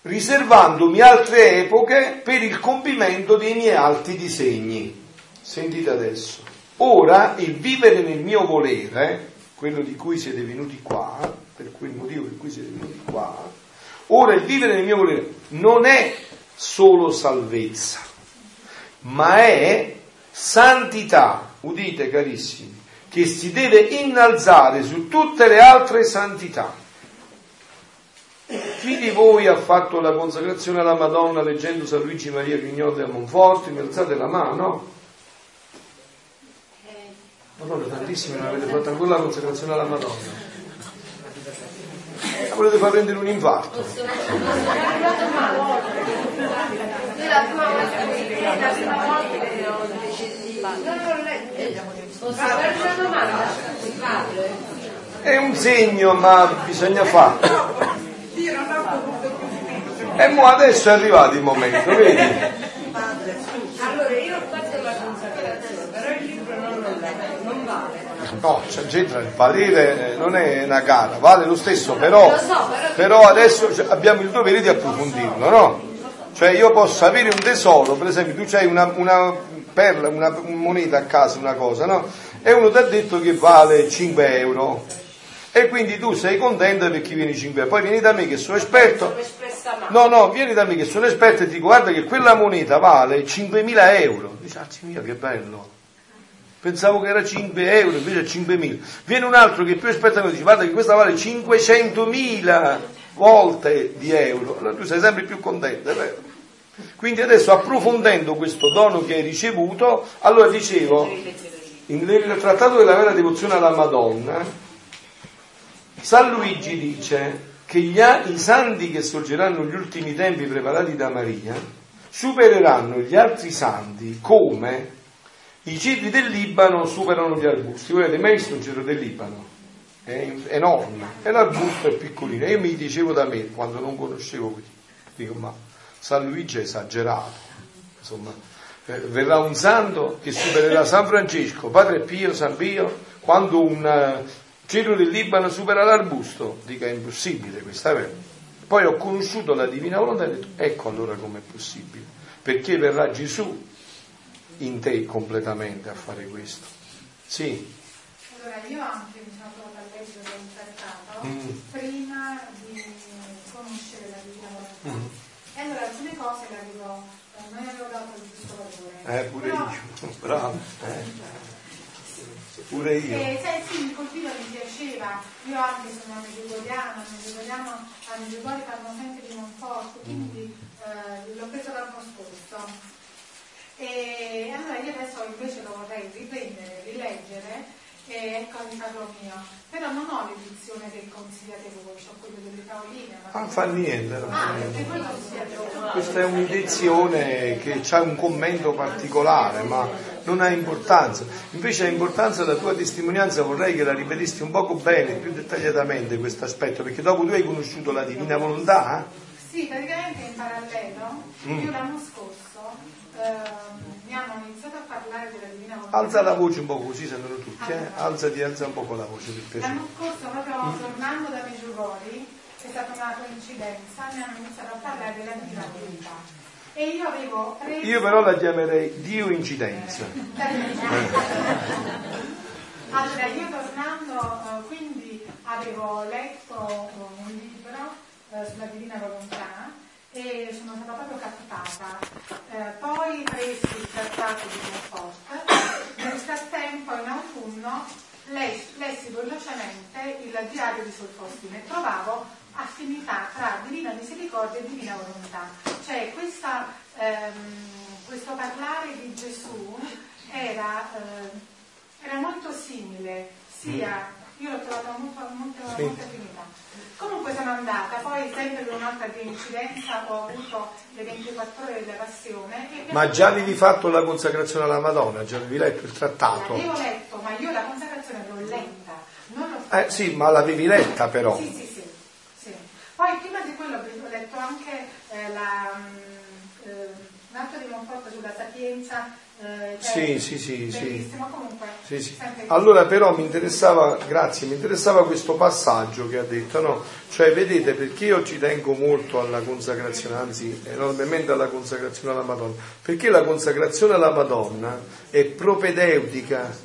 riservandomi altre epoche per il compimento dei miei alti disegni. Sentite adesso. Ora, il vivere nel mio volere, quello di cui siete venuti qua, per quel motivo per cui siete venuti qua, ora il vivere nel mio volere non è solo salvezza, ma è santità, udite carissimi, che si deve innalzare su tutte le altre santità. Chi di voi ha fatto la consacrazione alla Madonna leggendo San Luigi Maria Grignion de Montfort? Mi alzate la mano. Madonna, tantissimi non avete fatto ancora la consacrazione alla Madonna. Volete far prendere un infarto? È un segno, ma bisogna farlo. E mo adesso è arrivato il momento, vedi? Allora io ho fatto la consacrazione, però il libro non vale. No, c'entra, il valere non è una gara, vale lo stesso, però adesso abbiamo il dovere di approfondirlo, no? Cioè io posso avere un tesoro, per esempio tu hai una perla, una moneta a casa, una cosa, no? E uno ti ha detto che vale 5 euro e quindi tu sei contenta perché vieni 5 euro, poi vieni da me che sono esperto, vieni da me che sono esperto e ti guarda che quella moneta vale 5.000 euro, dici, cazzo mio, che bello! Pensavo che era 5 euro, invece è 5.000. Viene un altro che più esperto e dice: guarda che questa vale 500.000 volte di euro. Allora tu sei sempre più contento, è vero? Quindi adesso, approfondendo questo dono che hai ricevuto, allora dicevo, nel trattato della vera devozione alla Madonna, San Luigi dice che i santi che sorgeranno negli ultimi tempi preparati da Maria supereranno gli altri santi come i cedri del Libano superano gli arbusti. Guardate, mai visto un cedro del Libano? è enorme, è un arbusto, è piccolino. Io mi dicevo da me, quando non conoscevo, dico, ma San Luigi è esagerato, insomma, verrà un santo che supererà San Francesco, Padre Pio, San Pio, quando un cielo del Libano supera l'arbusto, dico, è impossibile questa vera. Poi ho conosciuto la Divina Volontà e ho detto, ecco allora com'è possibile, perché verrà Gesù in te completamente a fare questo. Sì. Allora io anche parleggio del trattato prima di conoscere la Divina Volontà. E allora alcune cose le avevo, non le avevo dato il giusto valore. Pure però... io, bravo. Pure io. Sì, mi colpiva, mi piaceva. Io anche sono a Medjugorje parlo sempre di Montfort, quindi l'ho preso l'anno scorso. E allora io adesso invece lo vorrei riprendere, rileggere, e ecco il caso mio. Però non ho l'edizione che consigliate voi, ho quello delle Paoline. Ma non fa niente. Perché voi consigliate voi. Questa è un'edizione che ha un commento particolare, ma... non ha importanza, invece ha importanza la tua testimonianza. Vorrei che la ripetessi un poco bene, più dettagliatamente questo aspetto, perché dopo tu hai conosciuto la Divina Volontà? Sì, praticamente in parallelo, io l'anno scorso mi hanno iniziato a parlare della Divina Volontà. Alza la voce un po' così, sanno tutti, allora. Alza un po' la voce. L'anno scorso, proprio tornando da Medjugorje, è stata una coincidenza, mi hanno iniziato a parlare della Divina Volontà. E io avevo preso... Io però la chiamerei Dio incidenza. Allora, io tornando, quindi avevo letto un libro sulla Divina Volontà e sono stata proprio captata. Poi presi il trattato di Montfort. Nel frattempo, in autunno, lessi velocemente il Diario di Santa Faustina e trovavo affinità tra Divina Misericordia e Divina Volontà, cioè questo parlare di Gesù era molto simile, sia io l'ho trovata molto affinità. Comunque sono andata, poi sempre con un'altra coincidenza ho avuto le 24 ore della passione. Ma già avevi fatto la consacrazione alla Madonna, già avevi letto il trattato? L'avevo letto, ma io la consacrazione l'ho letta, non l'ho fatta. Sì, ma l'avevi letta però. Sì. Poi prima di quello ho letto anche l'atto di Montfort sulla sapienza. Sì. Comunque, sì. Allora però mi interessava questo passaggio che ha detto, no? Cioè vedete, perché io ci tengo molto alla consacrazione, anzi enormemente alla consacrazione alla Madonna, perché la consacrazione alla Madonna è propedeutica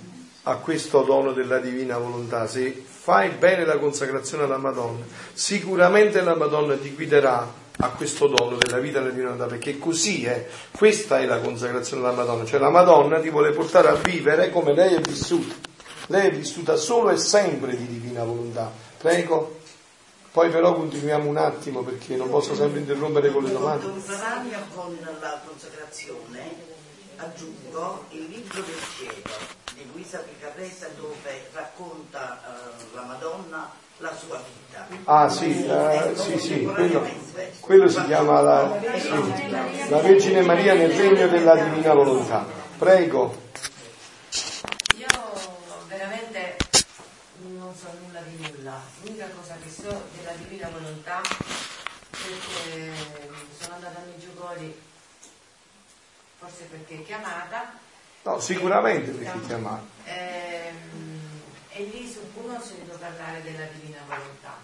a questo dono della Divina Volontà. Se fai bene la consacrazione alla Madonna, sicuramente la Madonna ti guiderà a questo dono della vita della Divina Volontà, perché così è. Questa è la consacrazione alla Madonna, cioè la Madonna ti vuole portare a vivere come lei è vissuta. Lei è vissuta solo e sempre di Divina Volontà. Prego, poi però continuiamo un attimo, perché non posso sempre interrompere con le domande. Contemporanea con la consacrazione aggiungo il libro del cielo di Luisa Piccarreta, dove racconta la Madonna, la sua vita. Quello si chiama la Vergine Maria nel regno della Divina Volontà. Prego. Io veramente non so nulla di nulla, l'unica cosa che so della Divina Volontà, perché sono andata a Medjugorje, forse perché chiamata. No, sicuramente perché chiamata. E lì uno sento parlare della Divina Volontà.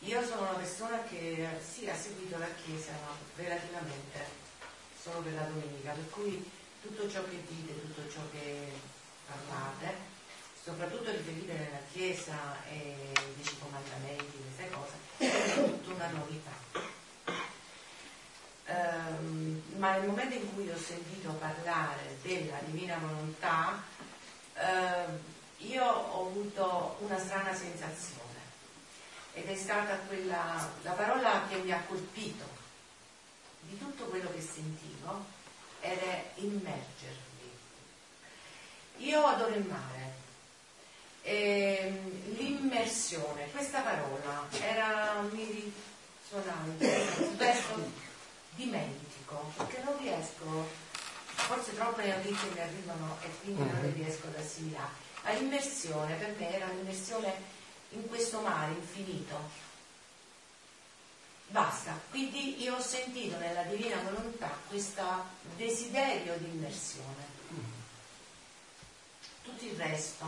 Io sono una persona che ha seguito la Chiesa, ma relativamente solo per la domenica, per cui tutto ciò che dite, tutto ciò che parlate, soprattutto riferite nella Chiesa e i 10 comandamenti, queste cose, è tutta una novità. Ma nel momento in cui ho sentito parlare della Divina Volontà, io ho avuto una strana sensazione, ed è stata quella, la parola che mi ha colpito di tutto quello che sentivo, ed è immergermi. Io adoro il mare, e l'immersione, questa parola mi risuonava, spesso dimentico, perché non riesco, forse troppe notizie mi arrivano e quindi non riesco ad assimilare. L'immersione per me era un'immersione in questo mare infinito. Basta, quindi io ho sentito nella Divina Volontà questo desiderio di immersione. Tutto il resto,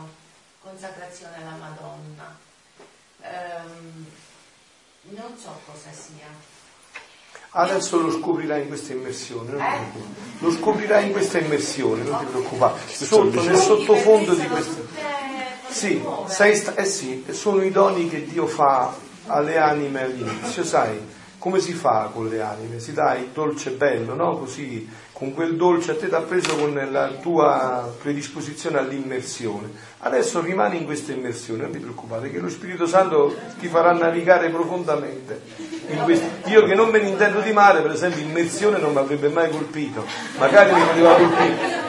consacrazione alla Madonna, non so cosa sia. Adesso lo scoprirai in questa immersione, non ti preoccupare. Lo scoprirai in questa immersione, non ti preoccupare. C'è sottofondo di questa. Sì, sono i doni che Dio fa alle anime all'inizio, sai, come si fa con le anime? Si dà il dolce bello, no? Così, con quel dolce a te t'ha preso con la tua predisposizione all'immersione. Adesso rimani in questa immersione, non vi preoccupate, che lo Spirito Santo ti farà navigare profondamente. Io che non me ne intendo di mare, per esempio, immersione non mi avrebbe mai colpito, magari mi poteva colpire.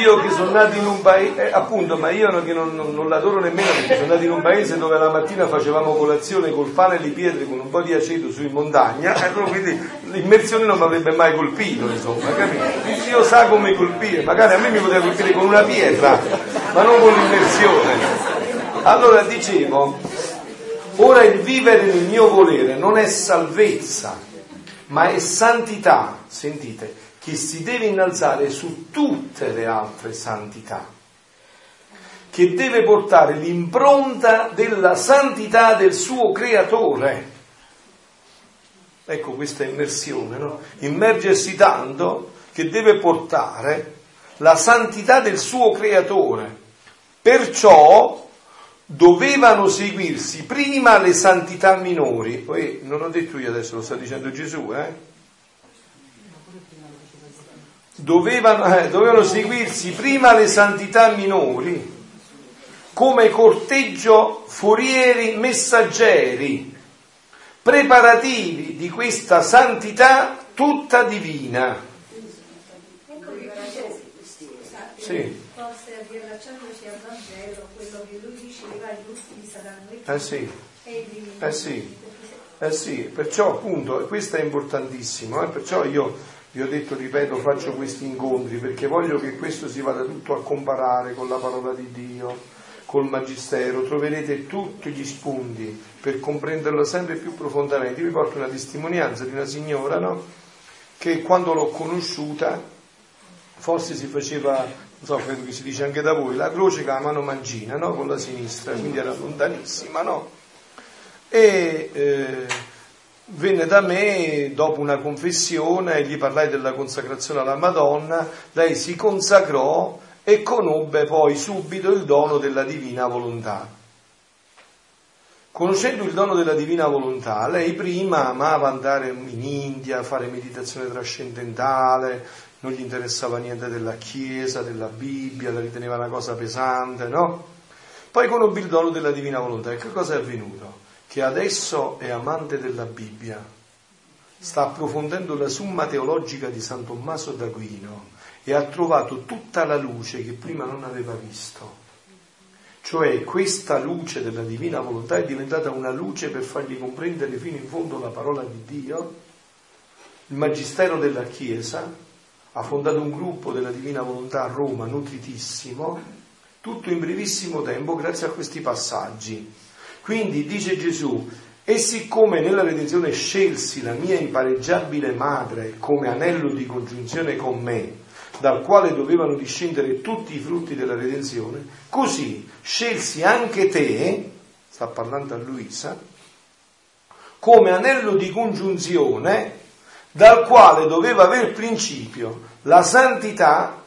Io che sono nato in un paese, appunto, ma io che non l'adoro nemmeno, perché sono nato in un paese dove la mattina facevamo colazione col pane e le pietre con un po' di aceto su in montagna, e allora quindi l'immersione non mi avrebbe mai colpito, insomma, capito? Il Dio sa come colpire, magari a me mi poteva colpire con una pietra, ma non con l'immersione. Allora dicevo, ora il vivere nel mio volere non è salvezza, ma è santità, sentite, che si deve innalzare su tutte le altre santità, che deve portare l'impronta della santità del suo creatore. Ecco questa immersione, no? Immergersi tanto che deve portare la santità del suo creatore. Perciò dovevano seguirsi prima le santità minori. Poi non ho detto io, adesso lo sta dicendo Gesù, Dovevano seguirsi prima le santità minori come corteggio forieri messaggeri, preparativi di questa santità tutta divina. Sì. Forse riallacciandoci al Vangelo, quello che lui diceva, i giusti saranno i giusti e i divini. Sì, perciò appunto, questo è importantissimo, perciò io vi ho detto, ripeto, faccio questi incontri perché voglio che questo si vada tutto a comparare con la parola di Dio, col Magistero, troverete tutti gli spunti per comprenderlo sempre più profondamente. Io vi porto una testimonianza di una signora, che quando l'ho conosciuta, forse si faceva, non so, credo che si dice anche da voi, la croce con la mano mangina, con la sinistra, quindi era lontanissima, Venne da me dopo una confessione e gli parlai della consacrazione alla Madonna, lei si consacrò e conobbe poi subito il dono della Divina Volontà. Conoscendo il dono della Divina Volontà, lei prima amava andare in India, fare meditazione trascendentale, non gli interessava niente della Chiesa, della Bibbia, la riteneva una cosa pesante, Poi conobbe il dono della Divina Volontà e che cosa è avvenuto? Che adesso è amante della Bibbia, sta approfondendo la Summa Teologica di San Tommaso d'Aquino e ha trovato tutta la luce che prima non aveva visto. Cioè questa luce della Divina Volontà è diventata una luce per fargli comprendere fino in fondo la parola di Dio. Il Magistero della Chiesa ha fondato un gruppo della Divina Volontà a Roma, nutritissimo, tutto in brevissimo tempo grazie a questi passaggi. Quindi dice Gesù, e siccome nella redenzione scelsi la mia impareggiabile madre come anello di congiunzione con me, dal quale dovevano discendere tutti i frutti della redenzione, così scelsi anche te, sta parlando a Luisa, come anello di congiunzione dal quale doveva aver principio la santità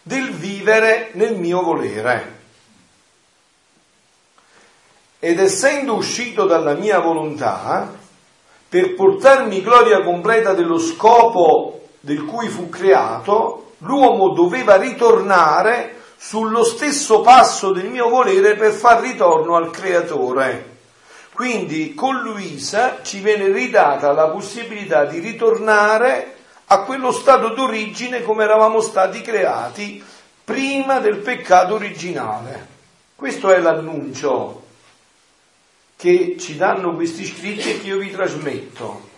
del vivere nel mio volere. Ed essendo uscito dalla mia volontà, per portarmi gloria completa dello scopo del cui fu creato, l'uomo doveva ritornare sullo stesso passo del mio volere per far ritorno al Creatore. Quindi con Luisa ci viene ridata la possibilità di ritornare a quello stato d'origine come eravamo stati creati prima del peccato originale. Questo è l'annuncio che ci danno questi scritti e che io vi trasmetto.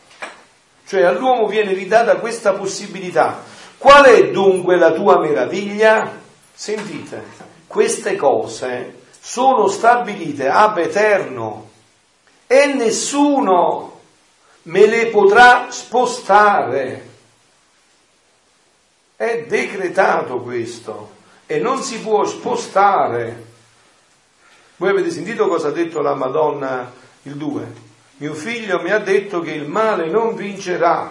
Cioè all'uomo viene ridata questa possibilità. Qual è dunque la tua meraviglia? Sentite, queste cose sono stabilite ab eterno e nessuno me le potrà spostare. È decretato questo e non si può spostare. Voi avete sentito cosa ha detto la Madonna il 2? Mio figlio mi ha detto che il male non vincerà,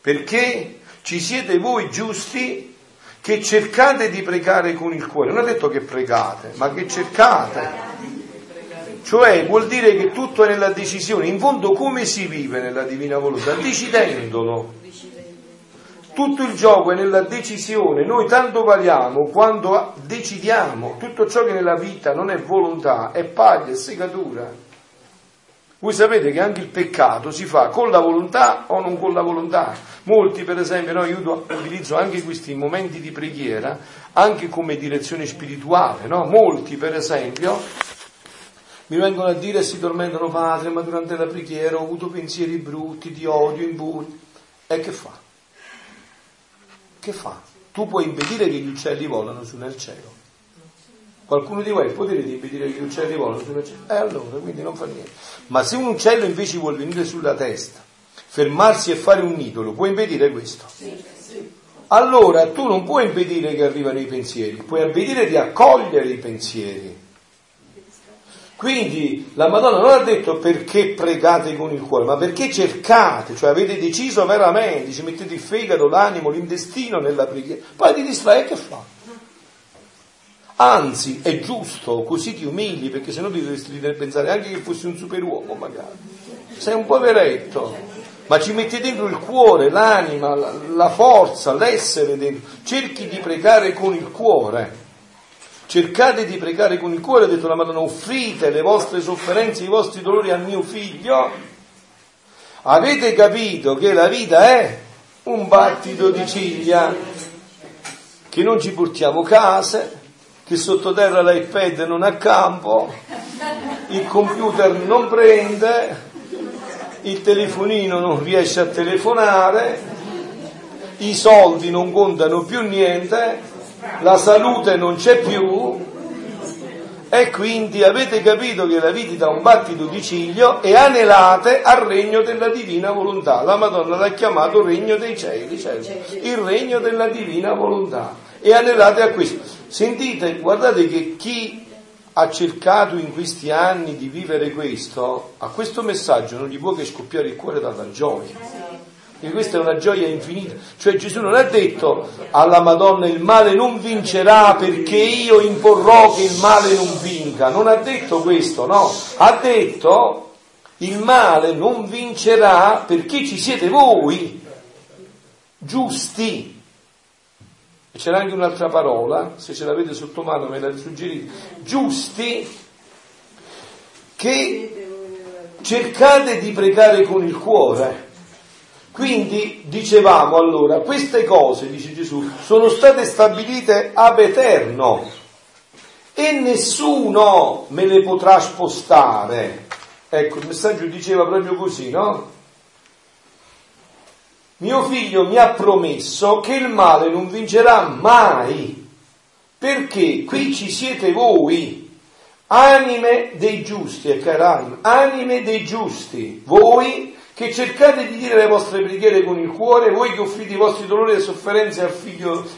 perché ci siete voi giusti che cercate di pregare con il cuore. Non ha detto che pregate, ma che cercate. Cioè vuol dire che tutto è nella decisione. In fondo come si vive nella Divina Volontà? Decidendolo. Tutto il gioco è nella decisione. Noi tanto valiamo quando decidiamo. Tutto ciò che nella vita non è volontà è paglia, è segatura. Voi sapete che anche il peccato si fa con la volontà o non con la volontà. Molti, per esempio, no, io utilizzo anche questi momenti di preghiera anche come direzione spirituale, no? Molti, per esempio, mi vengono a dire e si tormentano: padre, ma durante la preghiera ho avuto pensieri brutti, di odio, impuri. E che fa? Che fa? Tu puoi impedire che gli uccelli volano su nel cielo. Qualcuno di voi ha il potere di impedire che gli uccelli volano su nel cielo? E allora, quindi non fa niente. Ma se un uccello invece vuol venire sulla testa, fermarsi e fare un nido, lo puoi impedire questo? Sì. Allora tu non puoi impedire che arrivano i pensieri, puoi impedire di accogliere i pensieri. Quindi la Madonna non ha detto perché pregate con il cuore, ma perché cercate, cioè avete deciso veramente, ci mettete il fegato, l'animo, l'intestino nella preghiera, poi ti distrai, che fa? Anzi, è giusto, così ti umili, perché sennò ti dovresti pensare anche che fossi un superuomo magari. Sei un poveretto, ma ci metti dentro il cuore, l'anima, la forza, l'essere dentro. Cerchi di pregare con il cuore. Cercate di pregare con il cuore, ha detto la Madonna, offrite le vostre sofferenze, i vostri dolori al mio figlio. Avete capito che la vita è un battito di ciglia, che non ci portiamo case, che sottoterra l'iPad non ha campo, il computer non prende, il telefonino non riesce a telefonare, i soldi non contano più niente, la salute non c'è più, e quindi avete capito che la vita dà un battito di ciglio e anelate al regno della divina volontà. La Madonna l'ha chiamato regno dei cieli, certo, il regno della divina volontà, e anelate a questo. Sentite, guardate che chi ha cercato in questi anni di vivere questo, a questo messaggio non gli può che scoppiare il cuore dalla gioia. E questa è una gioia infinita. Cioè Gesù non ha detto alla Madonna il male non vincerà perché io imporrò che il male non vinca, non ha detto questo, no, ha detto il male non vincerà perché ci siete voi giusti. E c'era anche un'altra parola, se ce l'avete sotto mano me la suggerite, giusti, che cercate di pregare con il cuore. Quindi dicevamo allora, queste cose, dice Gesù, sono state stabilite ab eterno e nessuno me le potrà spostare. Ecco, il messaggio diceva proprio così, no? Mio figlio mi ha promesso che il male non vincerà mai, perché qui ci siete voi, anime dei giusti, e carai, anime dei giusti, voi che cercate di dire le vostre preghiere con il cuore, voi che offrite i vostri dolori e sofferenze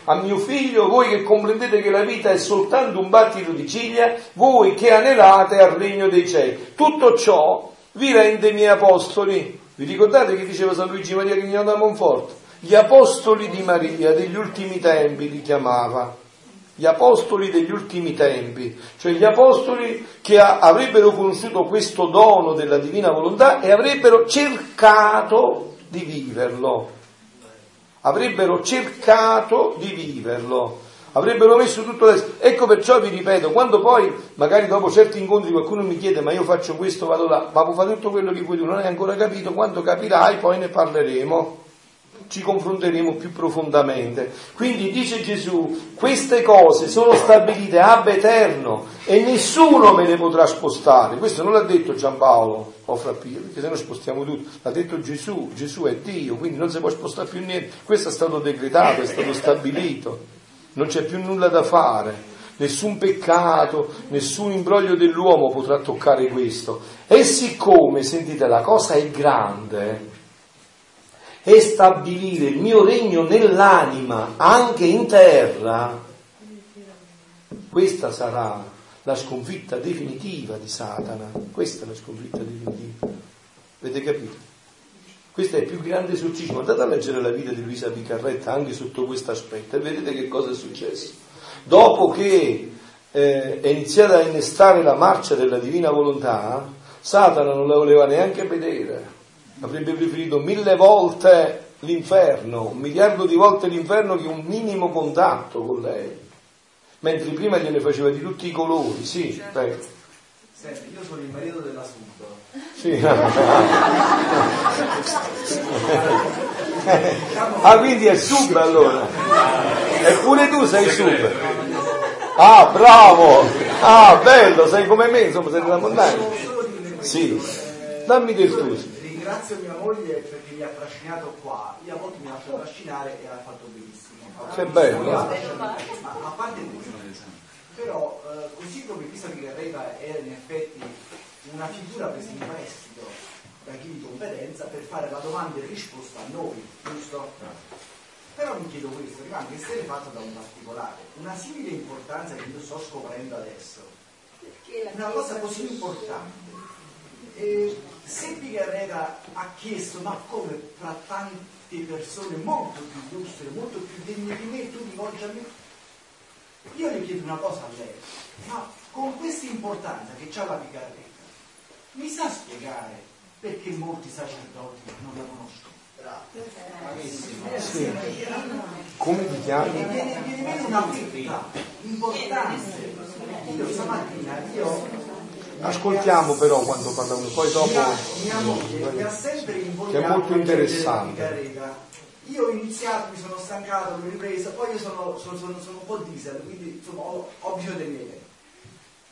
al mio figlio, voi che comprendete che la vita è soltanto un battito di ciglia, voi che anelate al regno dei cieli. Tutto ciò vi rende i miei apostoli. Vi ricordate che diceva San Luigi Maria Grignion de Montfort? Gli apostoli di Maria degli ultimi tempi li chiamava. Gli apostoli degli ultimi tempi, cioè gli apostoli che avrebbero conosciuto questo dono della divina volontà e avrebbero cercato di viverlo, avrebbero messo tutto ecco perciò vi ripeto, quando poi magari dopo certi incontri qualcuno mi chiede ma io faccio questo, vado là, ma può fare tutto quello che vuoi tu, non hai ancora capito, quando capirai poi ne parleremo. Ci confronteremo più profondamente. Quindi dice Gesù, queste cose sono stabilite ab eterno e nessuno me le potrà spostare. Questo non l'ha detto Giampaolo o Fra Pio, perché se no spostiamo tutto. L'ha detto Gesù, Gesù è Dio, quindi non si può spostare più niente. Questo è stato decretato, è stato stabilito, non c'è più nulla da fare. nessun peccato, nessun imbroglio dell'uomo potrà toccare questo. E siccome, sentite, la cosa è grande, è stabilire il mio regno nell'anima, anche in terra, questa sarà la sconfitta definitiva di Satana. Questa è la sconfitta definitiva. Avete capito? Questo è il più grande esorcismo. Andate a leggere la vita di Luisa Piccarreta anche sotto questo aspetto e vedete che cosa è successo. Dopo che è iniziata a innestare la marcia della Divina Volontà, Satana non la voleva neanche vedere. Avrebbe preferito 1000 volte l'inferno, 1 miliardo di volte l'inferno, che un minimo contatto con lei. Mentre prima gliene faceva di tutti i colori, sì. Certo. Beh. Senti, io sono il marito dell'assunto. Sì. Ah, quindi è sub allora. Eppure tu sei sub. Ah, bravo! Ah, bello, sei come me, insomma, sei della montagna. Sì. Dammi del tuo. Ringrazio mia moglie perché mi ha trascinato qua. Io a volte mi lascio trascinare e l'ha fatto benissimo. Che bello. A parte questo, però così come Luisa Piccarreta era in effetti una figura presa in prestito da chi di competenza per fare la domanda e risposta a noi, giusto? Però mi chiedo questo, anche se è fatta da un particolare, una simile importanza che io sto scoprendo adesso, una cosa così importante, se Piccarreta ha chiesto ma come fra tante persone molto più giuste, molto più degne di me, tu rivolgi a me? Io le chiedo una cosa a lei, ma con questa importanza che c'ha la Piccarreta, mi sa spiegare perché molti sacerdoti non la conoscono? Bravissimo. Sì. Come ti chiami? Mi viene una vita importante. Io stamattina, ascoltiamo però quando parliamo, poi dopo. Mia moglie mi ha sempre invogliato, che è molto interessante. Io ho iniziato, mi sono stancato, mi ho ripreso, poi io sono un po' diesel, quindi insomma, ho bisogno di miele.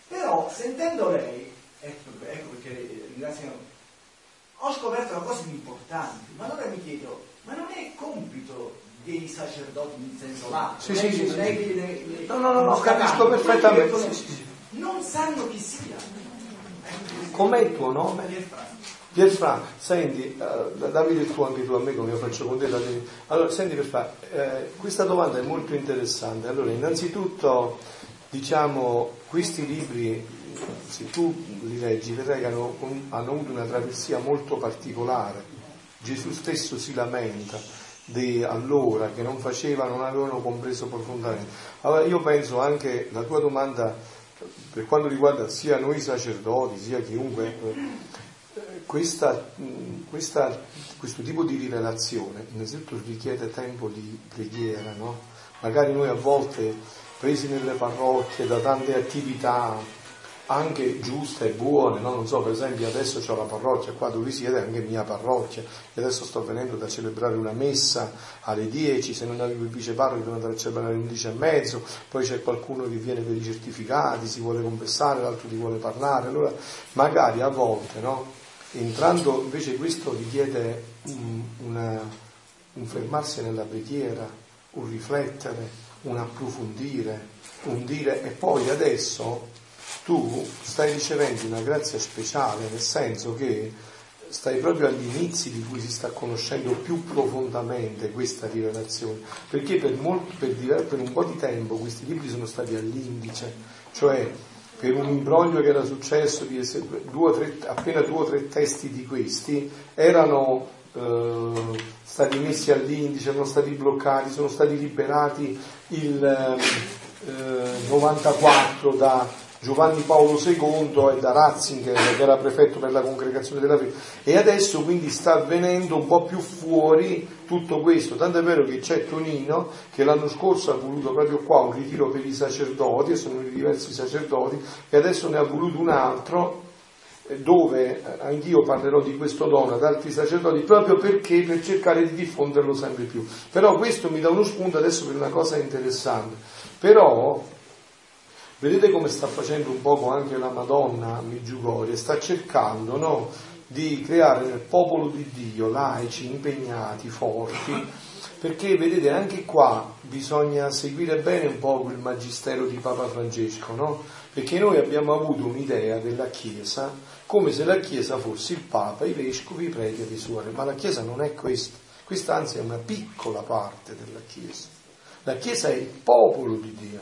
Però sentendo lei, ecco perché ringrazio, ho scoperto una cosa importante, ma allora mi chiedo, ma non è compito dei sacerdoti in senso lato? Sì, lei, sì, sì. Lei, no, capisco perfettamente. Sì. Non sanno chi sia. Com'è il tuo nome? Pierfra, senti, dammi il tuo anche tu a me come io faccio con te. Allora, senti Pierfra, questa domanda è molto interessante. Allora, innanzitutto, diciamo, questi libri, se tu li leggi, vedrai che hanno avuto una travessia molto particolare. Gesù stesso si lamenta di allora che non avevano compreso profondamente. Allora, io penso anche la tua domanda, per quanto riguarda sia noi sacerdoti, sia chiunque. Questo tipo di rivelazione innanzitutto richiede tempo di preghiera, no? Magari noi a volte, presi nelle parrocchie da tante attività anche giuste e buone, no? Non so, per esempio adesso c'ho la parrocchia qua dove siete, anche mia parrocchia, e adesso sto venendo da celebrare una messa alle 10, se non avevo il viceparroco devo andare a celebrare alle 11:30, poi c'è qualcuno che viene per i certificati, si vuole confessare, l'altro ti vuole parlare, allora magari a volte, no? Entrando invece questo richiede un fermarsi nella preghiera, un riflettere, un approfondire, un dire. E poi adesso tu stai ricevendo una grazia speciale, nel senso che stai proprio agli inizi di cui si sta conoscendo più profondamente questa rivelazione, perché per un po' di tempo questi libri sono stati all'indice, cioè per un imbroglio che era successo di appena 2 o 3 testi di questi erano stati messi all'indice, erano stati bloccati, sono stati liberati il 94 da Giovanni Paolo II e da Ratzinger, che era prefetto per la Congregazione della Fede, e adesso quindi sta avvenendo un po' più fuori tutto questo, tant'è vero che c'è Tonino che l'anno scorso ha voluto proprio qua un ritiro per i sacerdoti, e sono diversi sacerdoti, e adesso ne ha voluto un altro dove anch'io parlerò di questo dono ad altri sacerdoti, proprio perché per cercare di diffonderlo sempre più. Però questo mi dà uno spunto adesso per una cosa interessante. Però vedete come sta facendo un poco anche la Madonna a Medjugorje, sta cercando, no, di creare nel popolo di Dio laici impegnati, forti, perché vedete anche qua bisogna seguire bene un po' quel Magistero di Papa Francesco, no? Perché noi abbiamo avuto un'idea della Chiesa come se la Chiesa fosse il Papa, i Vescovi, i Preti e le suore, ma la Chiesa non è questa, questa anzi è una piccola parte della Chiesa. La Chiesa è il popolo di Dio,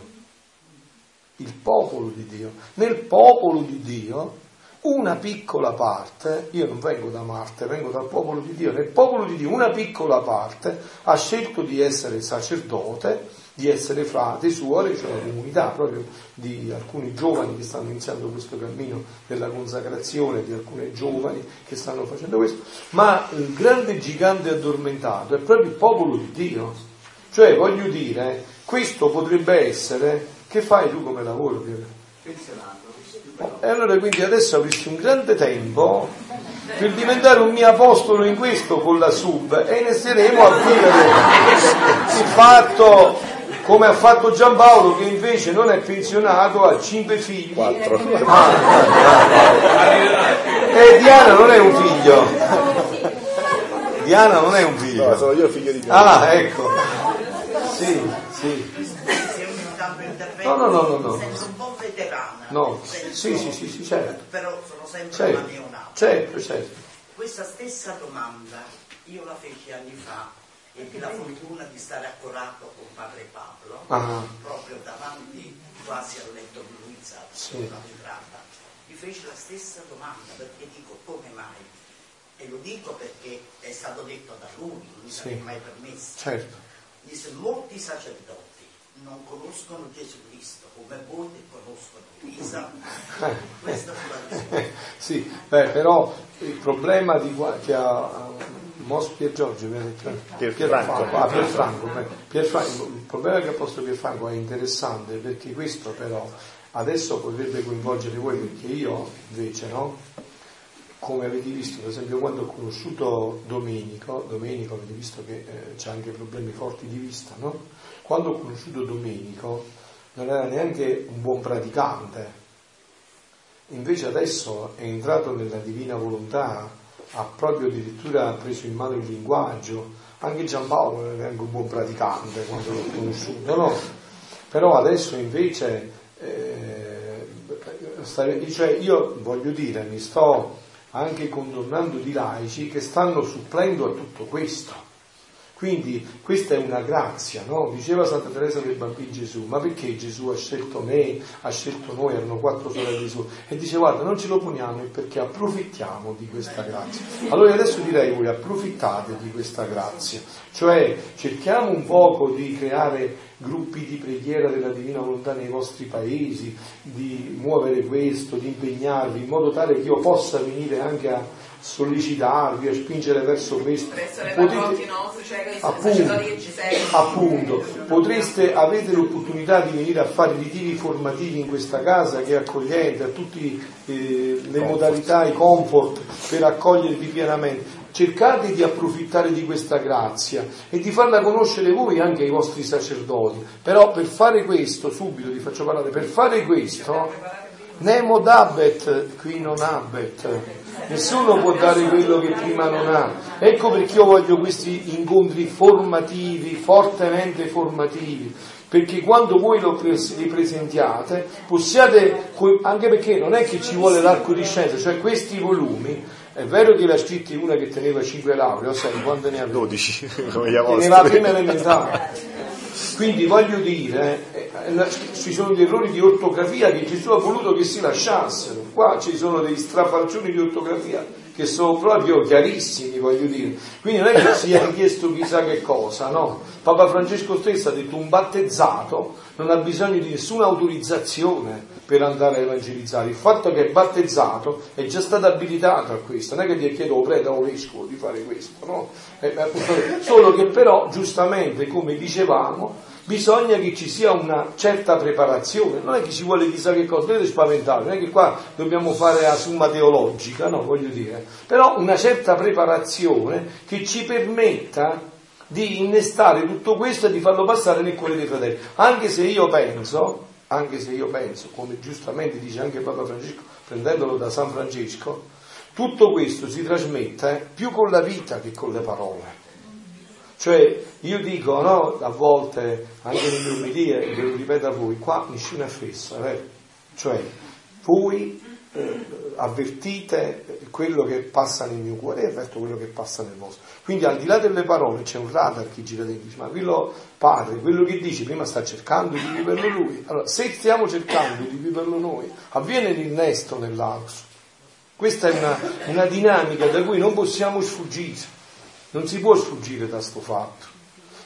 il popolo di Dio. Nel popolo di Dio una piccola parte, io non vengo da Marte, vengo dal popolo di Dio, nel popolo di Dio una piccola parte ha scelto di essere sacerdote, di essere frate, suore, cioè la comunità proprio di alcuni giovani che stanno iniziando questo cammino della consacrazione, di alcune giovani che stanno facendo questo, ma il grande gigante addormentato è proprio il popolo di Dio, cioè voglio dire, questo potrebbe essere, che fai tu come lavoro? Pensionato. E allora quindi adesso avresti un grande tempo per diventare un mio apostolo in questo con la sub e inizieremo a vivere il fatto come ha fatto Giampaolo, che invece non è pensionato, ha 5 figli. 4. E Diana non è un figlio. Diana non è un figlio. No, sono io figlio di Diana. Ah, ecco. Sì, sì. No. Sento un po' veterana. No, sì, certo. Però sono sempre certo. Una neonata. Certo. Questa stessa domanda io la feci anni fa, ebbi la fortuna di stare a Corato con padre Pablo, proprio davanti quasi al letto di Luisa, sulla vetrata. Gli feci la stessa domanda perché dico come mai? E lo dico perché è stato detto da lui, non mi sarebbe mai permesso. Certo. Disse molti sacerdoti non conoscono Gesù Cristo come voi che conoscono Luisa. Questa fu la risposta. Sì, beh, però il problema di che ha mosso Piergiorgio, Pierfranco, il problema che ha posto Pierfranco è interessante, perché questo però adesso potrebbe coinvolgere voi, perché io invece, no, come avete visto, per esempio quando ho conosciuto Domenico avete visto che c'ha anche problemi forti di vista, no? Quando ho conosciuto Domenico non era neanche un buon praticante, invece adesso è entrato nella Divina Volontà, ha proprio addirittura preso in mano il linguaggio. Anche Giampaolo non era neanche un buon praticante quando l'ho conosciuto, no? Però adesso invece cioè io voglio dire, mi sto anche condannando di laici che stanno supplendo a tutto questo. Quindi questa è una grazia, no? Diceva Santa Teresa del Bambino Gesù, ma perché Gesù ha scelto me, ha scelto noi, erano 4 sorelle sue, e dice guarda non ce lo poniamo perché approfittiamo di questa grazia. Allora adesso direi voi approfittate di questa grazia, cioè cerchiamo un poco di creare gruppi di preghiera della Divina Volontà nei vostri paesi, di muovere questo, di impegnarvi in modo tale che io possa venire anche a sollecitarvi, a spingere verso questo. Potete, appunto, potreste, avete l'opportunità di venire a fare ritiri formativi in questa casa che è accogliente a tutte le modalità, i comfort per accogliervi pienamente. Cercate di approfittare di questa grazia e di farla conoscere voi anche ai vostri sacerdoti, però per fare questo, subito vi faccio parlare, per fare questo nemo dabet qui non habet, nessuno può dare quello che prima non ha. Ecco perché io voglio questi incontri formativi, fortemente formativi, perché quando voi li presentiate possiate, anche perché non è che ci vuole l'arco di scienza, cioè questi volumi è vero che l'ha scritta una che teneva 5 lauree, o 6, quando ne ha 12 teneva prima elementare. Quindi voglio dire, ci sono degli errori di ortografia che Gesù ha voluto che si lasciassero, qua ci sono degli strafalcioni di ortografia che sono proprio chiarissimi, voglio dire, quindi non è che si è chiesto chissà che cosa, no? Papa Francesco stesso ha detto un battezzato non ha bisogno di nessuna autorizzazione per andare a evangelizzare, il fatto che è battezzato è già stato abilitato a questo, non è che gli chiedo prete o vescovo di fare questo, no? Solo che però giustamente, come dicevamo, bisogna che ci sia una certa preparazione, non è che ci vuole chissà che cosa, dovete spaventare, non è che qua dobbiamo fare la summa teologica, no, voglio dire, però una certa preparazione che ci permetta di innestare tutto questo e di farlo passare nel cuore dei fratelli, anche se io penso, come giustamente dice anche Papa Francesco, prendendolo da San Francesco, tutto questo si trasmette più con la vita che con le parole. Cioè io dico, no, a volte anche nelle umilie, ve lo ripeto a voi, qua nessuno è fesso, è vero? Cioè voi avvertite quello che passa nel mio cuore e avverto quello che passa nel vostro. Quindi al di là delle parole c'è un radar che gira dentro, dice, ma quello padre, quello che dice, prima sta cercando di viverlo lui. Allora se stiamo cercando di viverlo noi, avviene l'innesto nell'altro. Questa è una dinamica da cui non possiamo sfuggire. Non si può sfuggire da sto fatto.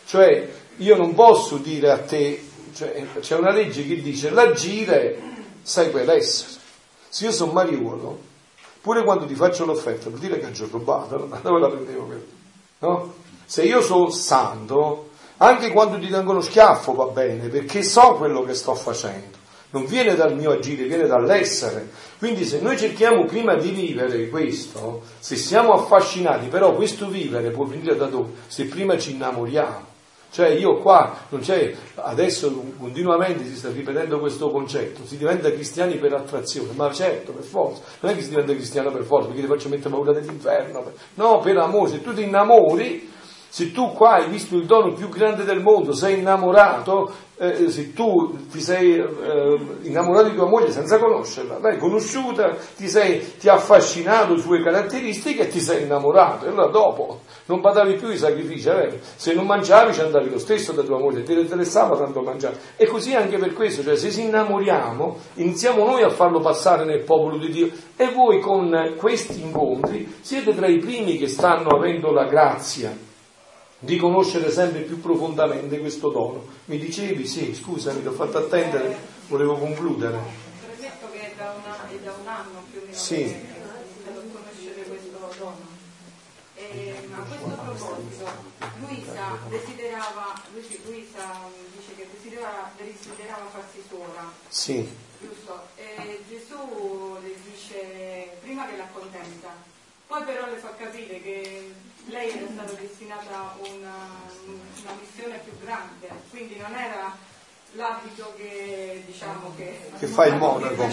Cioè, io non posso dire a te, cioè, c'è una legge che dice l'agire segue l'essere. Se io sono mariuolo, pure quando ti faccio l'offerta, vuol dire che ci ho rubato, ma dove la prendevo quella? No? Se io sono santo, anche quando ti tengo uno schiaffo va bene, perché so quello che sto facendo. Non viene dal mio agire, viene dall'essere. Quindi se noi cerchiamo prima di vivere questo, se siamo affascinati, però questo vivere può venire da dove? Se prima ci innamoriamo. Cioè io qua, non c'è, adesso continuamente si sta ripetendo questo concetto, si diventa cristiani per attrazione, ma certo, per forza. Non è che si diventa cristiano per forza, perché ti faccio mettere paura dell'inferno. No, per amore, se tu ti innamori, se tu qua hai visto il dono più grande del mondo, sei innamorato... se tu ti sei innamorato di tua moglie senza conoscerla, l'hai conosciuta, ti ha affascinato sue caratteristiche e ti sei innamorato, e allora dopo non pagavi più i sacrifici, se non mangiavi ci andavi lo stesso da tua moglie, ti interessava tanto mangiare, e così anche per questo, cioè se ci innamoriamo iniziamo noi a farlo passare nel popolo di Dio, e voi con questi incontri siete tra i primi che stanno avendo la grazia di conoscere sempre più profondamente questo dono. Mi dicevi? Sì, scusami, ti ho fatto attendere, volevo concludere. Per esempio che è da un anno più o meno per conoscere questo dono. A questo proposito, Luisa dice che desiderava farsi sola. Sì. Giusto? E Gesù le dice prima che l'accontenta, poi però le fa capire che... lei era stata destinata a una missione più grande, quindi non era l'abito che diciamo che fa il monaco.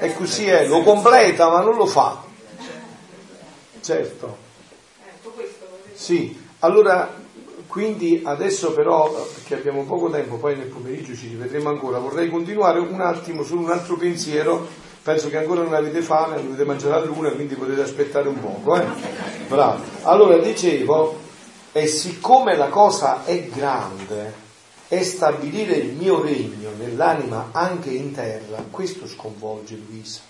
E così è, lo completa ma non lo fa. Certo. Ecco questo. Sì, allora quindi adesso però, perché abbiamo poco tempo, poi nel pomeriggio ci rivedremo ancora, vorrei continuare un attimo su un altro pensiero. Penso che ancora non avete fame, non dovete mangiare a luna, quindi potete aspettare un poco. Bravo. Allora, dicevo, e siccome la cosa è grande, è stabilire il mio regno nell'anima anche in terra, questo sconvolge Luisa.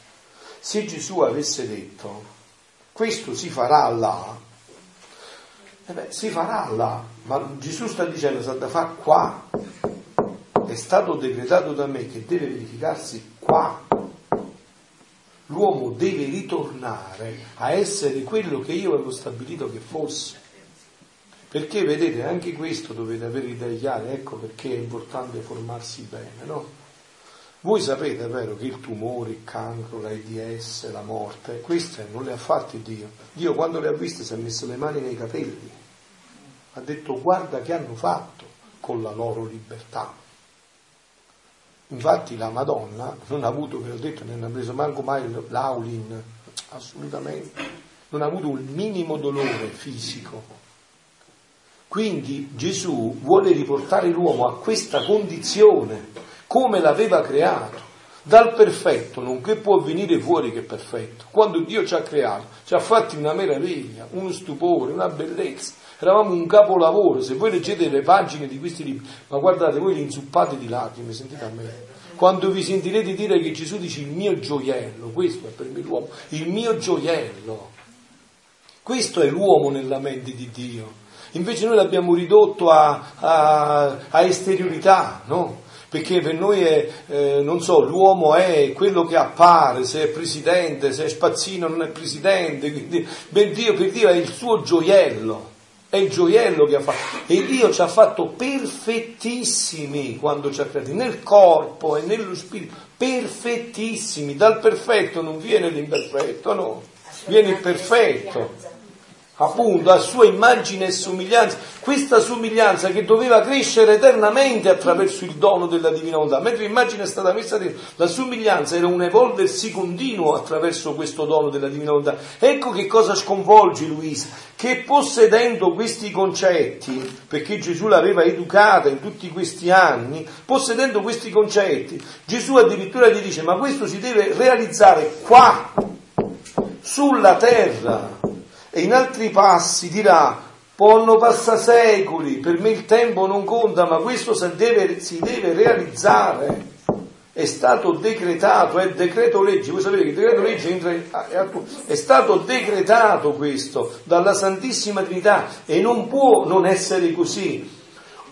Se Gesù avesse detto, questo si farà là, si farà là, ma Gesù sta dicendo, sta da fare qua. È stato decretato da me che deve verificarsi qua. L'uomo deve ritornare a essere quello che io avevo stabilito che fosse, perché vedete anche questo dovete averli da chiare, ecco perché è importante formarsi bene, no? Voi sapete, è vero, che il tumore, il cancro, l'AIDS, la morte, queste non le ha fatte Dio. Dio quando le ha viste si è messo le mani nei capelli, ha detto guarda che hanno fatto con la loro libertà. Infatti la Madonna non ha avuto, ve l'ho detto, non ha preso manco mai l'Aulin, assolutamente, non ha avuto un minimo dolore fisico. Quindi Gesù vuole riportare l'uomo a questa condizione, come l'aveva creato, dal perfetto, nonché può venire fuori che è perfetto. Quando Dio ci ha creato, ci ha fatti una meraviglia, uno stupore, una bellezza. Eravamo un capolavoro, se voi leggete le pagine di questi libri, ma guardate, voi li inzuppate di lacrime, sentite a me. Quando vi sentirete dire che Gesù dice il mio gioiello, questo è per me l'uomo, il mio gioiello. Questo è l'uomo nella mente di Dio. Invece noi l'abbiamo ridotto a esteriorità, no? Perché per noi è, non so, l'uomo è quello che appare, se è presidente, se è spazzino non è presidente, quindi, per Dio è il suo gioiello. È il gioiello che ha fatto, e Dio ci ha fatto perfettissimi quando ci ha creati, nel corpo e nello spirito, perfettissimi. Dal perfetto non viene l'imperfetto, no, viene il perfetto. appunto a sua immagine e somiglianza, questa somiglianza che doveva crescere eternamente attraverso il dono della Divina Volontà, mentre l'immagine è stata messa dentro, la somiglianza era un evolversi continuo attraverso questo dono della Divina Volontà. Ecco che cosa sconvolge Luisa, che possedendo questi concetti, perché Gesù l'aveva educata in tutti questi anni, possedendo questi concetti, Gesù addirittura gli dice: ma questo si deve realizzare qua, sulla terra. E in altri passi dirà: ponno passa secoli, per me il tempo non conta, ma questo si deve realizzare, è stato decretato, è decreto legge. Voi sapete che il decreto legge è stato decretato questo dalla Santissima Trinità e non può non essere così.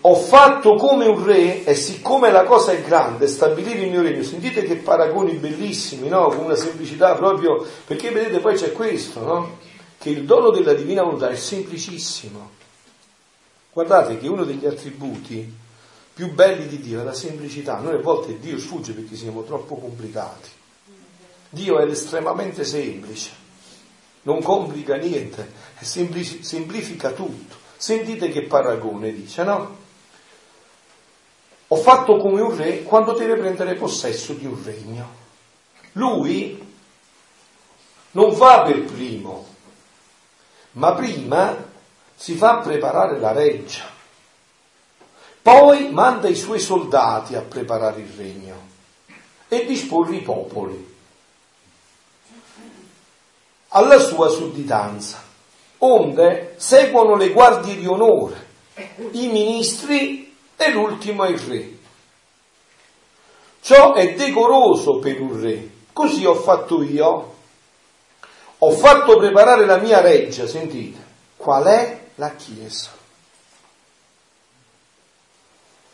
Ho fatto come un re e siccome la cosa è grande, stabilire il mio regno. Sentite che paragoni bellissimi, no? Con una semplicità proprio, perché vedete poi c'è questo, no? Che il dono della Divina Volontà è semplicissimo. Guardate che uno degli attributi più belli di Dio è la semplicità. Noi a volte Dio sfugge perché siamo troppo complicati. Dio è estremamente semplice, non complica niente, semplifica tutto. Sentite che paragone dice, no? Ho fatto come un re quando deve prendere possesso di un regno. Lui non va per primo, ma prima si fa preparare la reggia, poi manda i suoi soldati a preparare il regno e disporre i popoli alla sua sudditanza, onde seguono le guardie di onore, i ministri e l'ultimo è il re. Ciò è decoroso per un re, così ho fatto io. Ho fatto preparare la mia reggia, sentite, qual è la Chiesa?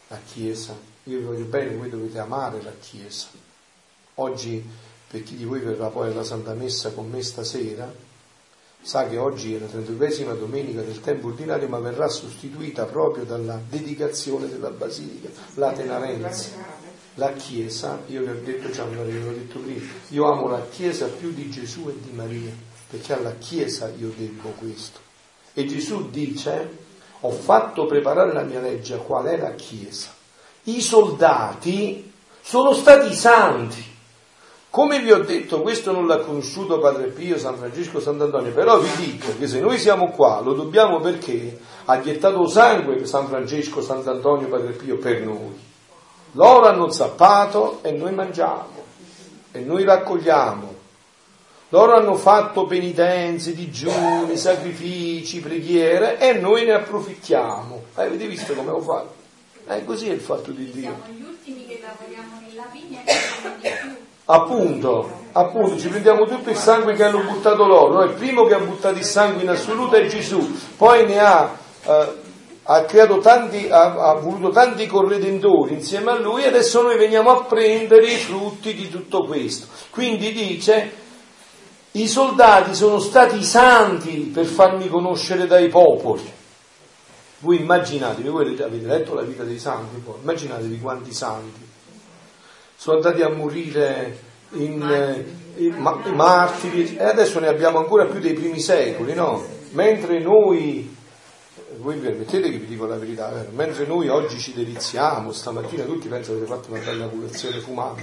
La Chiesa, io vi voglio bene, voi dovete amare la Chiesa. Oggi, per chi di voi verrà poi alla Santa Messa con me stasera, sa che oggi è la 32esima domenica del tempo ordinario, ma verrà sostituita proprio dalla dedicazione della Basilica Lateranense. La Chiesa, io vi ho detto già, ve l'ho detto prima, io amo la Chiesa più di Gesù e di Maria, perché alla Chiesa io devo questo. E Gesù dice: ho fatto preparare la mia legge, qual è la Chiesa? I soldati sono stati santi. Come vi ho detto, questo non l'ha conosciuto Padre Pio, San Francesco, Sant'Antonio, però vi dico che se noi siamo qua lo dobbiamo perché ha gettato sangue San Francesco, Sant'Antonio, Padre Pio per noi. Loro hanno zappato e noi mangiamo e noi raccogliamo. Loro hanno fatto penitenze, digiuni, sacrifici, preghiere e noi ne approfittiamo. Avete visto come lo fanno? Così è il fatto di Dio. Siamo gli ultimi che lavoriamo nella vigna e non di più. Appunto, ci prendiamo tutto il sangue che hanno buttato loro. Il primo che ha buttato il sangue in assoluto è Gesù, poi ne ha voluto tanti corredentori insieme a lui, e adesso noi veniamo a prendere i frutti di tutto questo. Quindi dice: i soldati sono stati santi per farmi conoscere dai popoli. Voi immaginatevi, voi avete letto la vita dei santi, poi immaginatevi quanti santi sono andati a morire in martiri, e adesso ne abbiamo ancora più dei primi secoli, no? Mentre noi, voi permettete che vi dico la verità, mentre noi oggi ci deliziamo, stamattina tutti pensano che avete fatto una bella colazione fumata,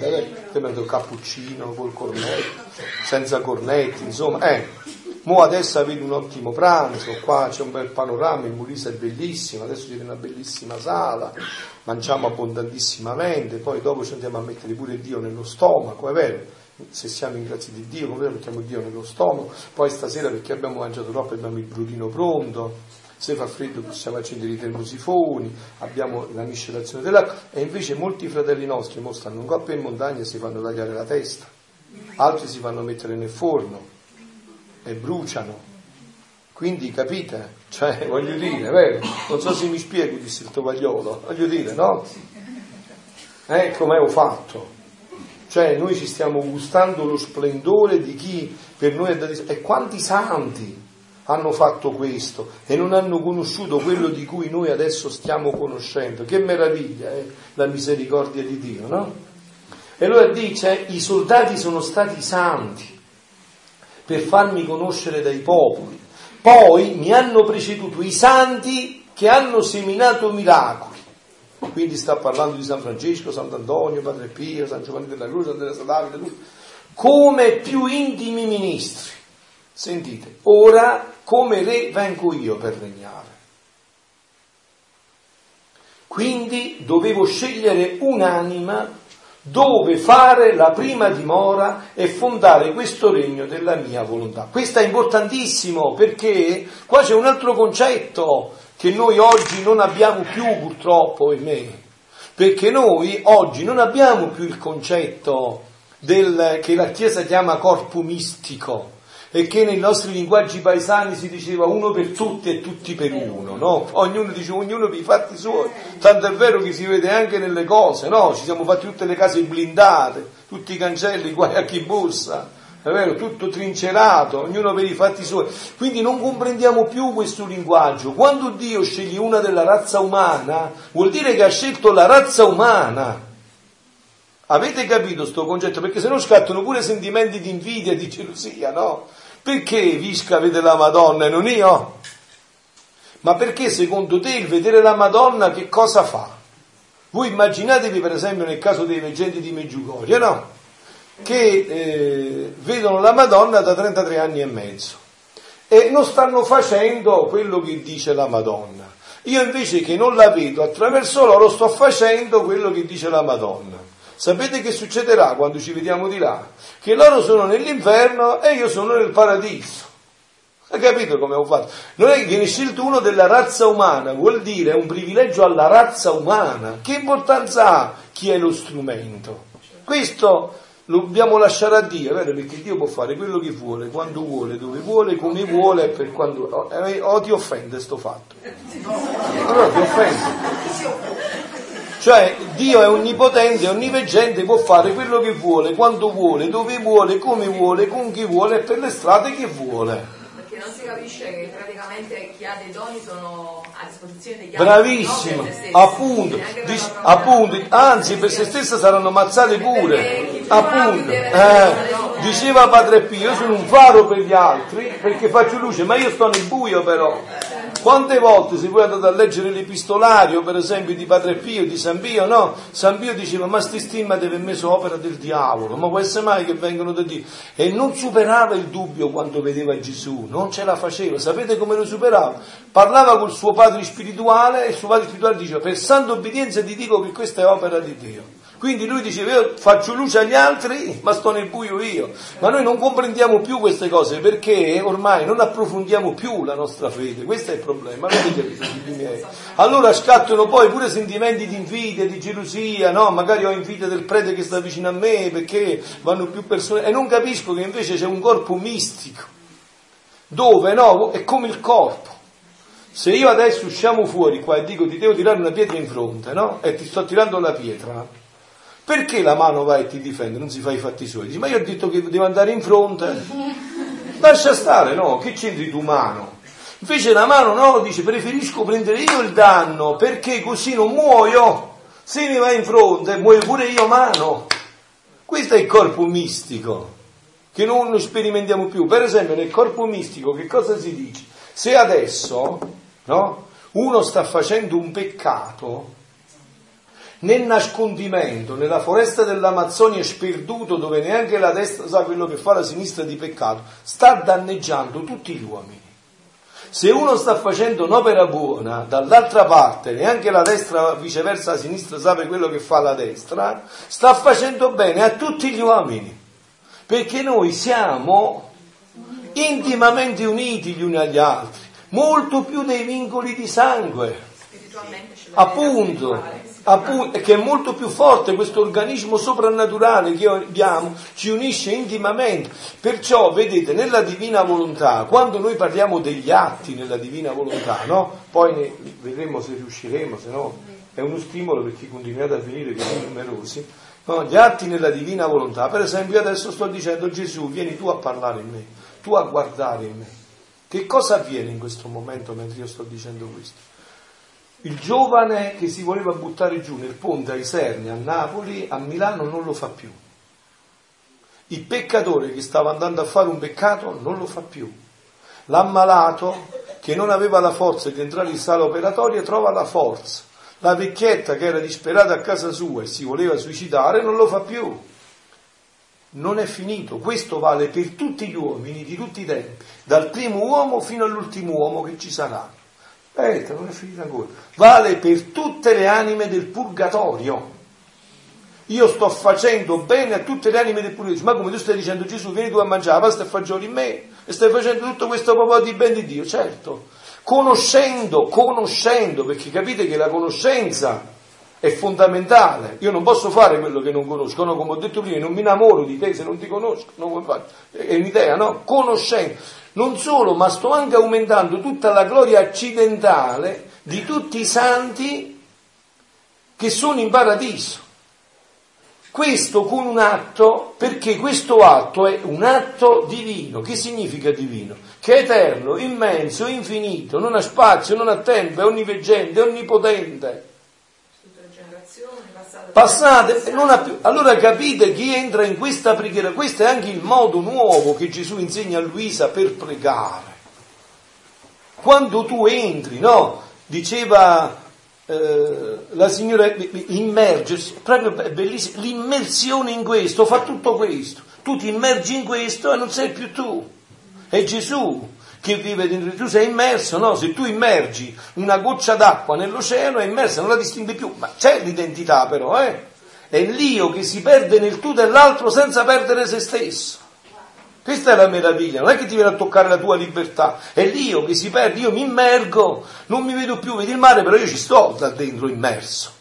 prendendo il cappuccino col cornetto, senza cornetti, insomma, mo adesso avete un ottimo pranzo, qua c'è un bel panorama, il Mulisa è bellissimo, adesso c'è una bellissima sala, mangiamo abbondantissimamente, poi dopo ci andiamo a mettere pure Dio nello stomaco, è vero? Se siamo in grazia di Dio, noi mettiamo Dio nello stomaco, poi stasera perché abbiamo mangiato troppo abbiamo il brudino pronto. Se fa freddo possiamo accendere i termosifoni, abbiamo la miscelazione dell'acqua, e invece molti fratelli nostri mo stanno in coppa in montagna e si fanno tagliare la testa, altri si fanno mettere nel forno e bruciano. Quindi capite? Cioè, voglio dire, vero? Non so se mi spiego, disse il tovagliolo, voglio dire, no? Come ho fatto? Cioè, noi ci stiamo gustando lo splendore di chi per noi è dato. E quanti santi hanno fatto questo e non hanno conosciuto quello di cui noi adesso stiamo conoscendo. Che meraviglia, la misericordia di Dio, no? E allora dice: i soldati sono stati santi per farmi conoscere dai popoli. Poi mi hanno preceduto i santi che hanno seminato miracoli. Quindi sta parlando di San Francesco, Sant'Antonio, Padre Pio, San Giovanni della Croce, Santa Teresa d'Avila, come più intimi ministri. Sentite, ora come re vengo io per regnare. Quindi dovevo scegliere un'anima dove fare la prima dimora e fondare questo regno della mia volontà. Questo è importantissimo, perché qua c'è un altro concetto che noi oggi non abbiamo più, purtroppo, perché noi oggi non abbiamo più il concetto che la Chiesa chiama corpo mistico, e che nei nostri linguaggi paesani si diceva uno per tutti e tutti per uno, no? Ognuno dice ognuno per i fatti suoi, tanto è vero che si vede anche nelle cose, no? Ci siamo fatti tutte le case blindate, tutti i cancelli guai a chi bussa, è vero, tutto trincerato, ognuno per i fatti suoi. Quindi non comprendiamo più questo linguaggio. Quando Dio sceglie una della razza umana, vuol dire che ha scelto la razza umana. Avete capito sto concetto? Perché se no scattano pure sentimenti di invidia, di gelosia, no? Perché Visca vede la Madonna e non io? Ma perché secondo te il vedere la Madonna che cosa fa? Voi immaginatevi per esempio nel caso dei veggenti di Medjugorje, no? Che vedono la Madonna da 33 anni e mezzo e non stanno facendo quello che dice la Madonna. Io invece che non la vedo attraverso loro sto facendo quello che dice la Madonna. Sapete che succederà quando ci vediamo di là? Che loro sono nell'inferno e io sono nel paradiso. Hai capito come ho fatto? Non è che viene scelto uno della razza umana, vuol dire un privilegio alla razza umana. Che importanza ha chi è lo strumento? Questo lo dobbiamo lasciare a Dio, vero? Perché Dio può fare quello che vuole, quando vuole, dove vuole, come vuole, per quando vuole. O ti offende sto fatto? Allora ti offende. Cioè Dio è onnipotente, onniveggente, può fare quello che vuole, quando vuole, dove vuole, come vuole, con chi vuole e per le strade che vuole. Perché non si capisce che praticamente chi ha dei doni sono a disposizione degli altri. Bravissimo, appunto, anzi per se stessa saranno ammazzate pure, appunto. Diceva Padre Pio, io sono un faro per gli altri perché faccio luce, ma io sto nel buio però. Quante volte, se voi andate a leggere l'epistolario, per esempio, di Padre Pio, di San Pio, no? San Pio diceva, ma sti stimmate per me sono opera del diavolo, ma può essere mai che vengono da Dio? E non superava il dubbio quando vedeva Gesù, non ce la faceva. Sapete come lo superava? Parlava col suo padre spirituale e il suo padre spirituale diceva, per santa obbedienza ti dico che questa è opera di Dio. Quindi lui diceva, io faccio luce agli altri, ma sto nel buio io. Ma noi non comprendiamo più queste cose, perché ormai non approfondiamo più la nostra fede. Questo è il problema. Allora scattano poi pure sentimenti di invidia, di gelosia, no? Magari ho invidia del prete che sta vicino a me, perché vanno più persone. E non capisco che invece c'è un corpo mistico, dove, no? È come il corpo. Se io adesso usciamo fuori qua e dico, ti devo tirare una pietra in fronte, no? E ti sto tirando la pietra. Perché la mano va e ti difende, non si fa i fatti suoi? Dici, ma io ho detto che devo andare in fronte. Lascia stare, no? Che c'entri tu mano? Invece la mano, no, dice, preferisco prendere io il danno, perché così non muoio. Se mi va in fronte, muoio pure io mano. Questo è il corpo mistico, che non lo sperimentiamo più. Per esempio, nel corpo mistico, che cosa si dice? Se adesso, no, uno sta facendo un peccato, nel nascondimento, nella foresta dell'Amazzonia sperduto, dove neanche la destra sa quello che fa la sinistra di peccato, sta danneggiando tutti gli uomini. Se uno sta facendo un'opera buona, dall'altra parte neanche la destra, viceversa la sinistra sa quello che fa la destra, sta facendo bene a tutti gli uomini, perché noi siamo intimamente uniti gli uni agli altri, molto più dei vincoli di sangue. Appunto, che è molto più forte questo organismo soprannaturale che abbiamo, ci unisce intimamente. Perciò vedete, nella Divina Volontà, quando noi parliamo degli atti nella Divina Volontà, no? Poi ne vedremo se riusciremo, se no è uno stimolo perché continuate a venire, che sono numerosi, no? Gli atti nella Divina Volontà, per esempio adesso sto dicendo, Gesù vieni tu a parlare in me, tu a guardare in me. Che cosa avviene in questo momento mentre io sto dicendo questo? Il giovane che si voleva buttare giù nel ponte a Isernia, a Napoli, a Milano, non lo fa più. Il peccatore che stava andando a fare un peccato non lo fa più. L'ammalato che non aveva la forza di entrare in sala operatoria trova la forza. La vecchietta che era disperata a casa sua e si voleva suicidare non lo fa più. Non è finito. Questo vale per tutti gli uomini di tutti i tempi, dal primo uomo fino all'ultimo uomo che ci sarà. Non è finito ancora. Vale per tutte le anime del purgatorio. Io sto facendo bene a tutte le anime del purgatorio. Ma come tu stai dicendo, Gesù, vieni tu a mangiare pasta e fagioli in me e stai facendo tutto questo popolo di ben di Dio? Certo. Conoscendo, perché capite che la conoscenza è fondamentale. Io non posso fare quello che non conosco, no? Come ho detto prima, non mi innamoro di te se non ti conosco, no? Come faccio? È un'idea, no? Conoscendo. Non solo, ma sto anche aumentando tutta la gloria accidentale di tutti i santi che sono in paradiso. Questo con un atto, perché questo atto è un atto divino. Che significa divino? Che è eterno, immenso, infinito, non ha spazio, non ha tempo, è onniveggente, è onnipotente. Passate, non ha più. Allora capite chi entra in questa preghiera. Questo è anche il modo nuovo che Gesù insegna a Luisa per pregare. Quando tu entri, no? Diceva la signora, immergersi, proprio bellissimo, l'immersione in questo fa tutto questo, tu ti immergi in questo e non sei più tu, è Gesù che vive dentro, tu sei immerso, no? Se tu immergi una goccia d'acqua nell'oceano è immersa, non la distingui più, ma c'è l'identità però, è l'io che si perde nel tu dell'altro senza perdere se stesso. Questa è la meraviglia, non è che ti viene a toccare la tua libertà, è l'io che si perde, io mi immergo, non mi vedo più, vedo il mare, però io ci sto da dentro immerso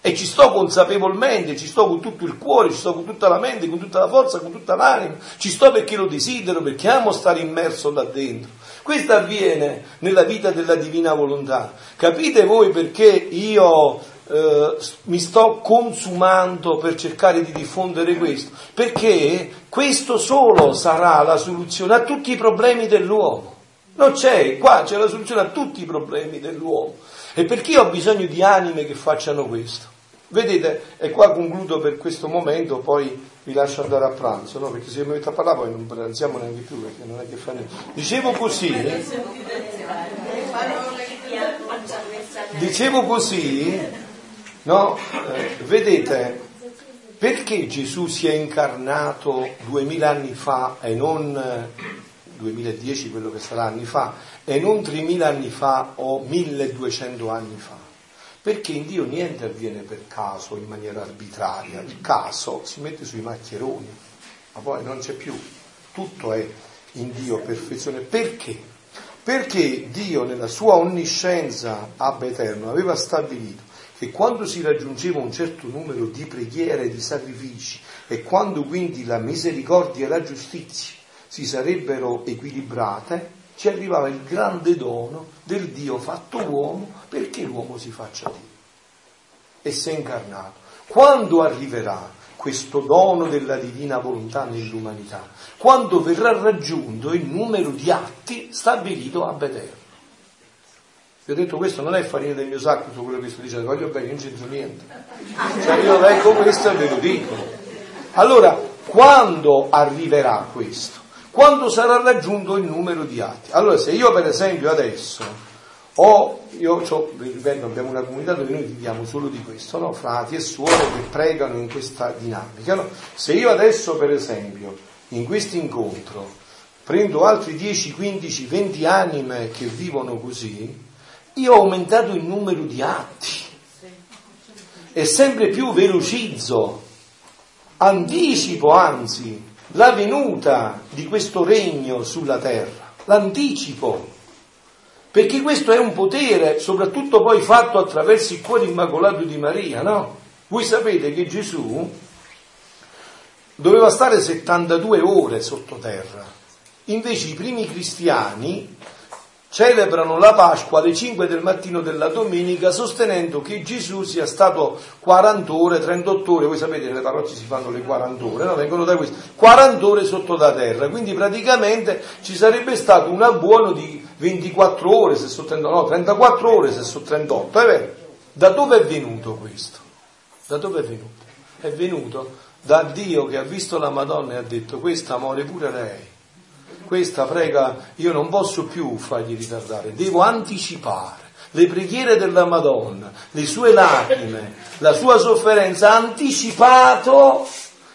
e ci sto consapevolmente, ci sto con tutto il cuore, ci sto con tutta la mente, con tutta la forza, con tutta l'anima, ci sto perché lo desidero, perché amo stare immerso là dentro. Questo avviene nella vita della Divina Volontà. Capite voi perché io mi sto consumando per cercare di diffondere questo? Perché questo solo sarà la soluzione a tutti i problemi dell'uomo. Non c'è, qua c'è la soluzione a tutti i problemi dell'uomo. E perché ho bisogno di anime che facciano questo? Vedete, e qua concludo per questo momento, poi vi lascio andare a pranzo, no? Perché se mi metto a parlare poi non pranziamo neanche più, perché non è che fa niente. Dicevo così. No, vedete, perché Gesù si è incarnato 2000 anni fa e non 2010, quello che sarà anni fa, e non 3000 anni fa o 1200 anni fa? Perché in Dio niente avviene per caso, in maniera arbitraria. Il caso si mette sui maccheroni, ma poi non c'è più. Tutto è in Dio perfezione. Perché? Perché Dio nella sua onniscienza ab eterno aveva stabilito che quando si raggiungeva un certo numero di preghiere e di sacrifici e quando quindi la misericordia e la giustizia si sarebbero equilibrate, ci arrivava il grande dono del Dio fatto uomo, perché l'uomo si faccia Dio e si è incarnato. Quando arriverà questo dono della divina volontà nell'umanità? Quando verrà raggiunto il numero di atti stabilito ab eterno. Ho detto, questo non è farina del mio sacco, su quello che sto dicendo, voglio bene, non c'entro niente, cioè io ecco questo e ve lo dico. Allora, quando arriverà questo? Quando sarà raggiunto il numero di atti? Allora, se io per esempio adesso abbiamo una comunità dove noi viviamo solo di questo, no? Frati e suore che pregano in questa dinamica, no? Se io adesso per esempio in questo incontro prendo altri 10, 15, 20 anime che vivono così, io ho aumentato il numero di atti e sempre più velocizzo, anticipo anzi la venuta di questo regno sulla terra, l'anticipo, perché questo è un potere soprattutto poi fatto attraverso il cuore immacolato di Maria, no? Voi sapete che Gesù doveva stare 72 ore sottoterra, invece i primi cristiani celebrano la Pasqua alle 5 del mattino della domenica sostenendo che Gesù sia stato 40 ore, 38 ore, voi sapete nelle parrocchie si fanno le 40 ore, no? Vengono da questo, 40 ore sotto la terra, quindi praticamente ci sarebbe stato un abbuono di 24 ore se sottendo, no, 34 ore se so 38, è vero? Da dove è venuto questo? Da dove è venuto? È venuto da Dio che ha visto la Madonna e ha detto, questa muore pure lei. Questa prega io non posso più fargli ritardare, devo anticipare. Le preghiere della Madonna, le sue lacrime, la sua sofferenza ha anticipato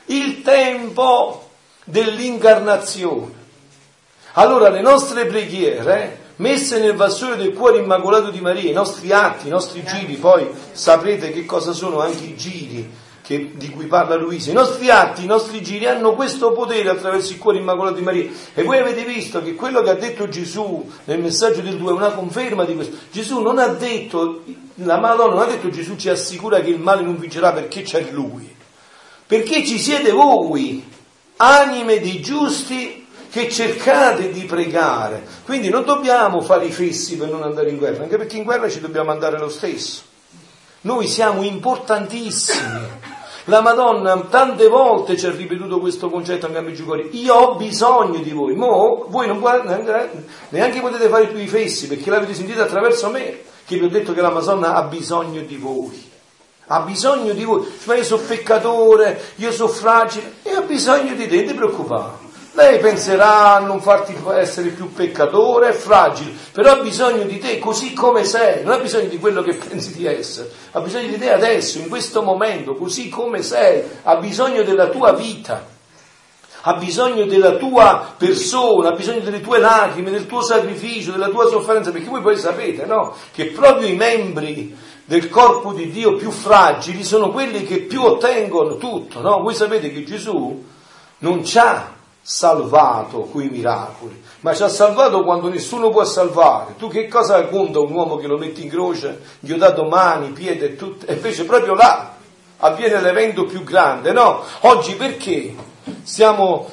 il tempo dell'incarnazione. Allora le nostre preghiere, messe nel vassoio del cuore immacolato di Maria, i nostri atti, i nostri giri, poi saprete che cosa sono anche i giri di cui parla Luisa, i nostri atti, i nostri giri hanno questo potere attraverso il cuore immacolato di Maria. E voi avete visto che quello che ha detto Gesù nel messaggio del 2 è una conferma di questo. Gesù non ha detto, la Madonna non ha detto Gesù ci assicura che il male non vincerà perché c'è Lui, perché ci siete voi, anime dei giusti che cercate di pregare. Quindi non dobbiamo fare i fessi per non andare in guerra, anche perché in guerra ci dobbiamo andare lo stesso. Noi siamo importantissimi. La Madonna tante volte ci ha ripetuto questo concetto anche a Medjugorje. Io ho bisogno di voi. Mo voi non neanche potete fare più i fessi, perché l'avete sentito attraverso me che vi ho detto che la Madonna ha bisogno di voi. Ha bisogno di voi. Ma io sono peccatore, io sono fragile e ho bisogno di te, non ti preoccupare. Lei penserà a non farti essere più peccatore, è fragile, però ha bisogno di te così come sei, non ha bisogno di quello che pensi di essere, ha bisogno di te adesso, in questo momento, così come sei, ha bisogno della tua vita, ha bisogno della tua persona, ha bisogno delle tue lacrime, del tuo sacrificio, della tua sofferenza, perché voi poi sapete, no? Che proprio i membri del corpo di Dio più fragili sono quelli che più ottengono tutto, no? Voi sapete che Gesù non c'ha salvato coi miracoli, ma ci ha salvato quando nessuno può salvare. Tu che cosa conta un uomo che lo metti in croce, gli ho dato mani, piede e tutto, e invece proprio là avviene l'evento più grande, no? Oggi perché stiamo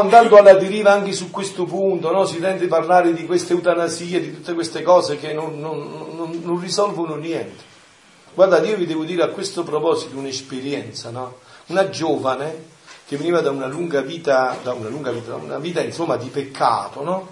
andando alla deriva anche su questo punto, no? Si tende a parlare di queste eutanasie, di tutte queste cose che non risolvono niente. Guardate, io vi devo dire a questo proposito un'esperienza, no? Una giovane che veniva da una vita insomma di peccato, no?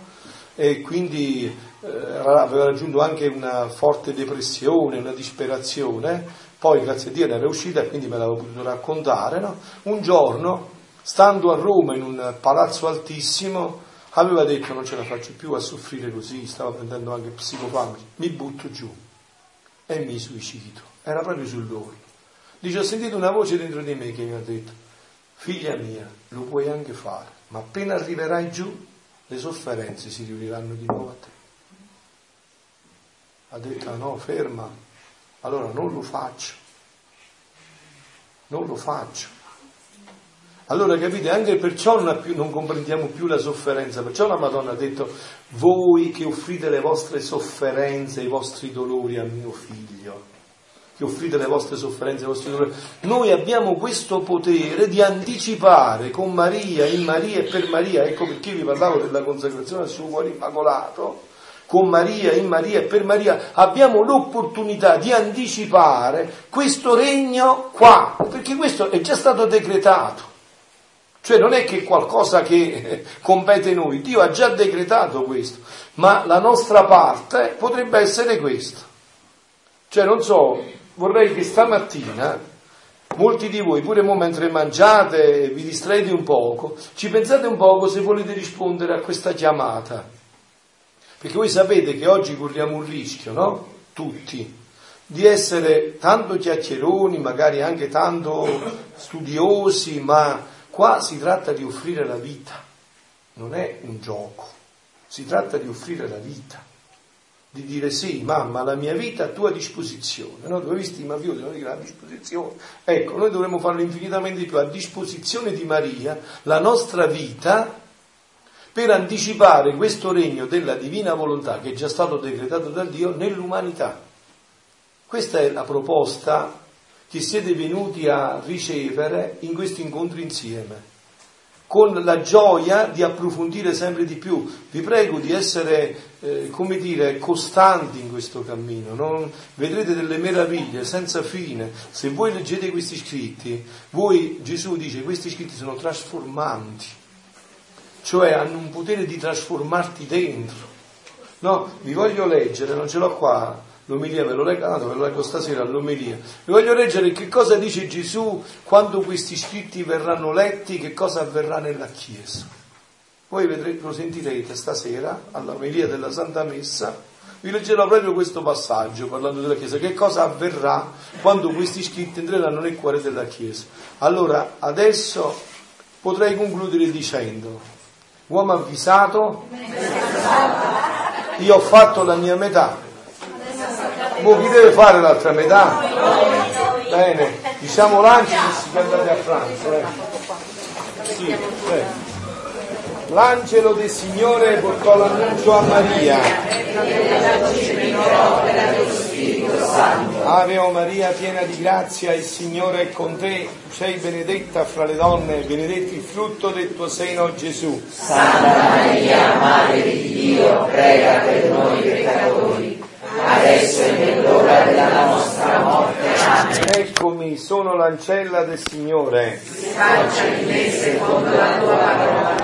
E quindi aveva raggiunto anche una forte depressione, una disperazione, poi grazie a Dio ne era uscita e quindi me l'avevo potuto raccontare, no? Un giorno, stando a Roma in un palazzo altissimo, aveva detto non ce la faccio più a soffrire così, stava prendendo anche psicofarmaci, mi butto giù e mi suicido. Era proprio sull'orlo. Dice, ho sentito una voce dentro di me che mi ha detto: figlia mia, lo puoi anche fare, ma appena arriverai giù, le sofferenze si riuniranno di nuovo a te. Ha detto, ah no, ferma, allora non lo faccio. Allora capite, anche perciò non comprendiamo più la sofferenza, perciò la Madonna ha detto, voi che offrite le vostre sofferenze, i vostri dolori a mio figlio, che offrite le vostre sofferenze, i vostri dolori. Noi abbiamo questo potere di anticipare con Maria, in Maria e per Maria, ecco perché vi parlavo della consacrazione al suo cuore immacolato, con Maria, in Maria e per Maria, abbiamo l'opportunità di anticipare questo regno qua, perché questo è già stato decretato. Cioè non è che qualcosa che compete noi, Dio ha già decretato questo, ma la nostra parte potrebbe essere questa. Cioè non so, vorrei che stamattina molti di voi, pure mentre mangiate, vi distraete un poco, ci pensate un poco se volete rispondere a questa chiamata, perché voi sapete che oggi corriamo un rischio, no? Tutti, di essere tanto chiacchieroni, magari anche tanto studiosi, ma qua si tratta di offrire la vita, non è un gioco, si tratta di offrire la vita. Di dire sì, mamma, la mia vita è a tua disposizione, no? Tu hai visto i mafiosi, non dicono a disposizione. Ecco, noi dovremmo farlo infinitamente di più, a disposizione di Maria, la nostra vita, per anticipare questo regno della divina volontà che è già stato decretato da Dio nell'umanità. Questa è la proposta che siete venuti a ricevere in questo incontro insieme, con la gioia di approfondire sempre di più. Vi prego di essere, costanti in questo cammino, non vedrete delle meraviglie senza fine. Se voi leggete questi scritti, Gesù dice, questi scritti sono trasformanti, cioè hanno un potere di trasformarti dentro. No, vi voglio leggere, non ce l'ho qua, l'omelia ve l'ho regalato, ve lo leggo stasera l'omelia. Vi voglio leggere che cosa dice Gesù quando questi scritti verranno letti, che cosa avverrà nella Chiesa. Voi vedrete, lo sentirete stasera all'omelia della Santa Messa. Vi leggerò proprio questo passaggio parlando della Chiesa, che cosa avverrà quando questi scritti entreranno nel cuore della Chiesa. Allora, adesso potrei concludere dicendo: uomo avvisato, io ho fatto la mia metà, ma chi deve fare l'altra metà? Bene, diciamo l'Angelus, che andate a Francia. Sì, l'angelo del Signore portò l'annuncio a Maria. Ave o Maria, piena di grazia, il Signore è con te, sei benedetta fra le donne, benedetti il frutto del tuo seno, Gesù. Santa Maria, Madre di Dio, prega per noi peccatori, adesso è nell'ora della nostra morte. Amen. Eccomi, sono l'ancella del Signore. Si faccia in me secondo la tua parola.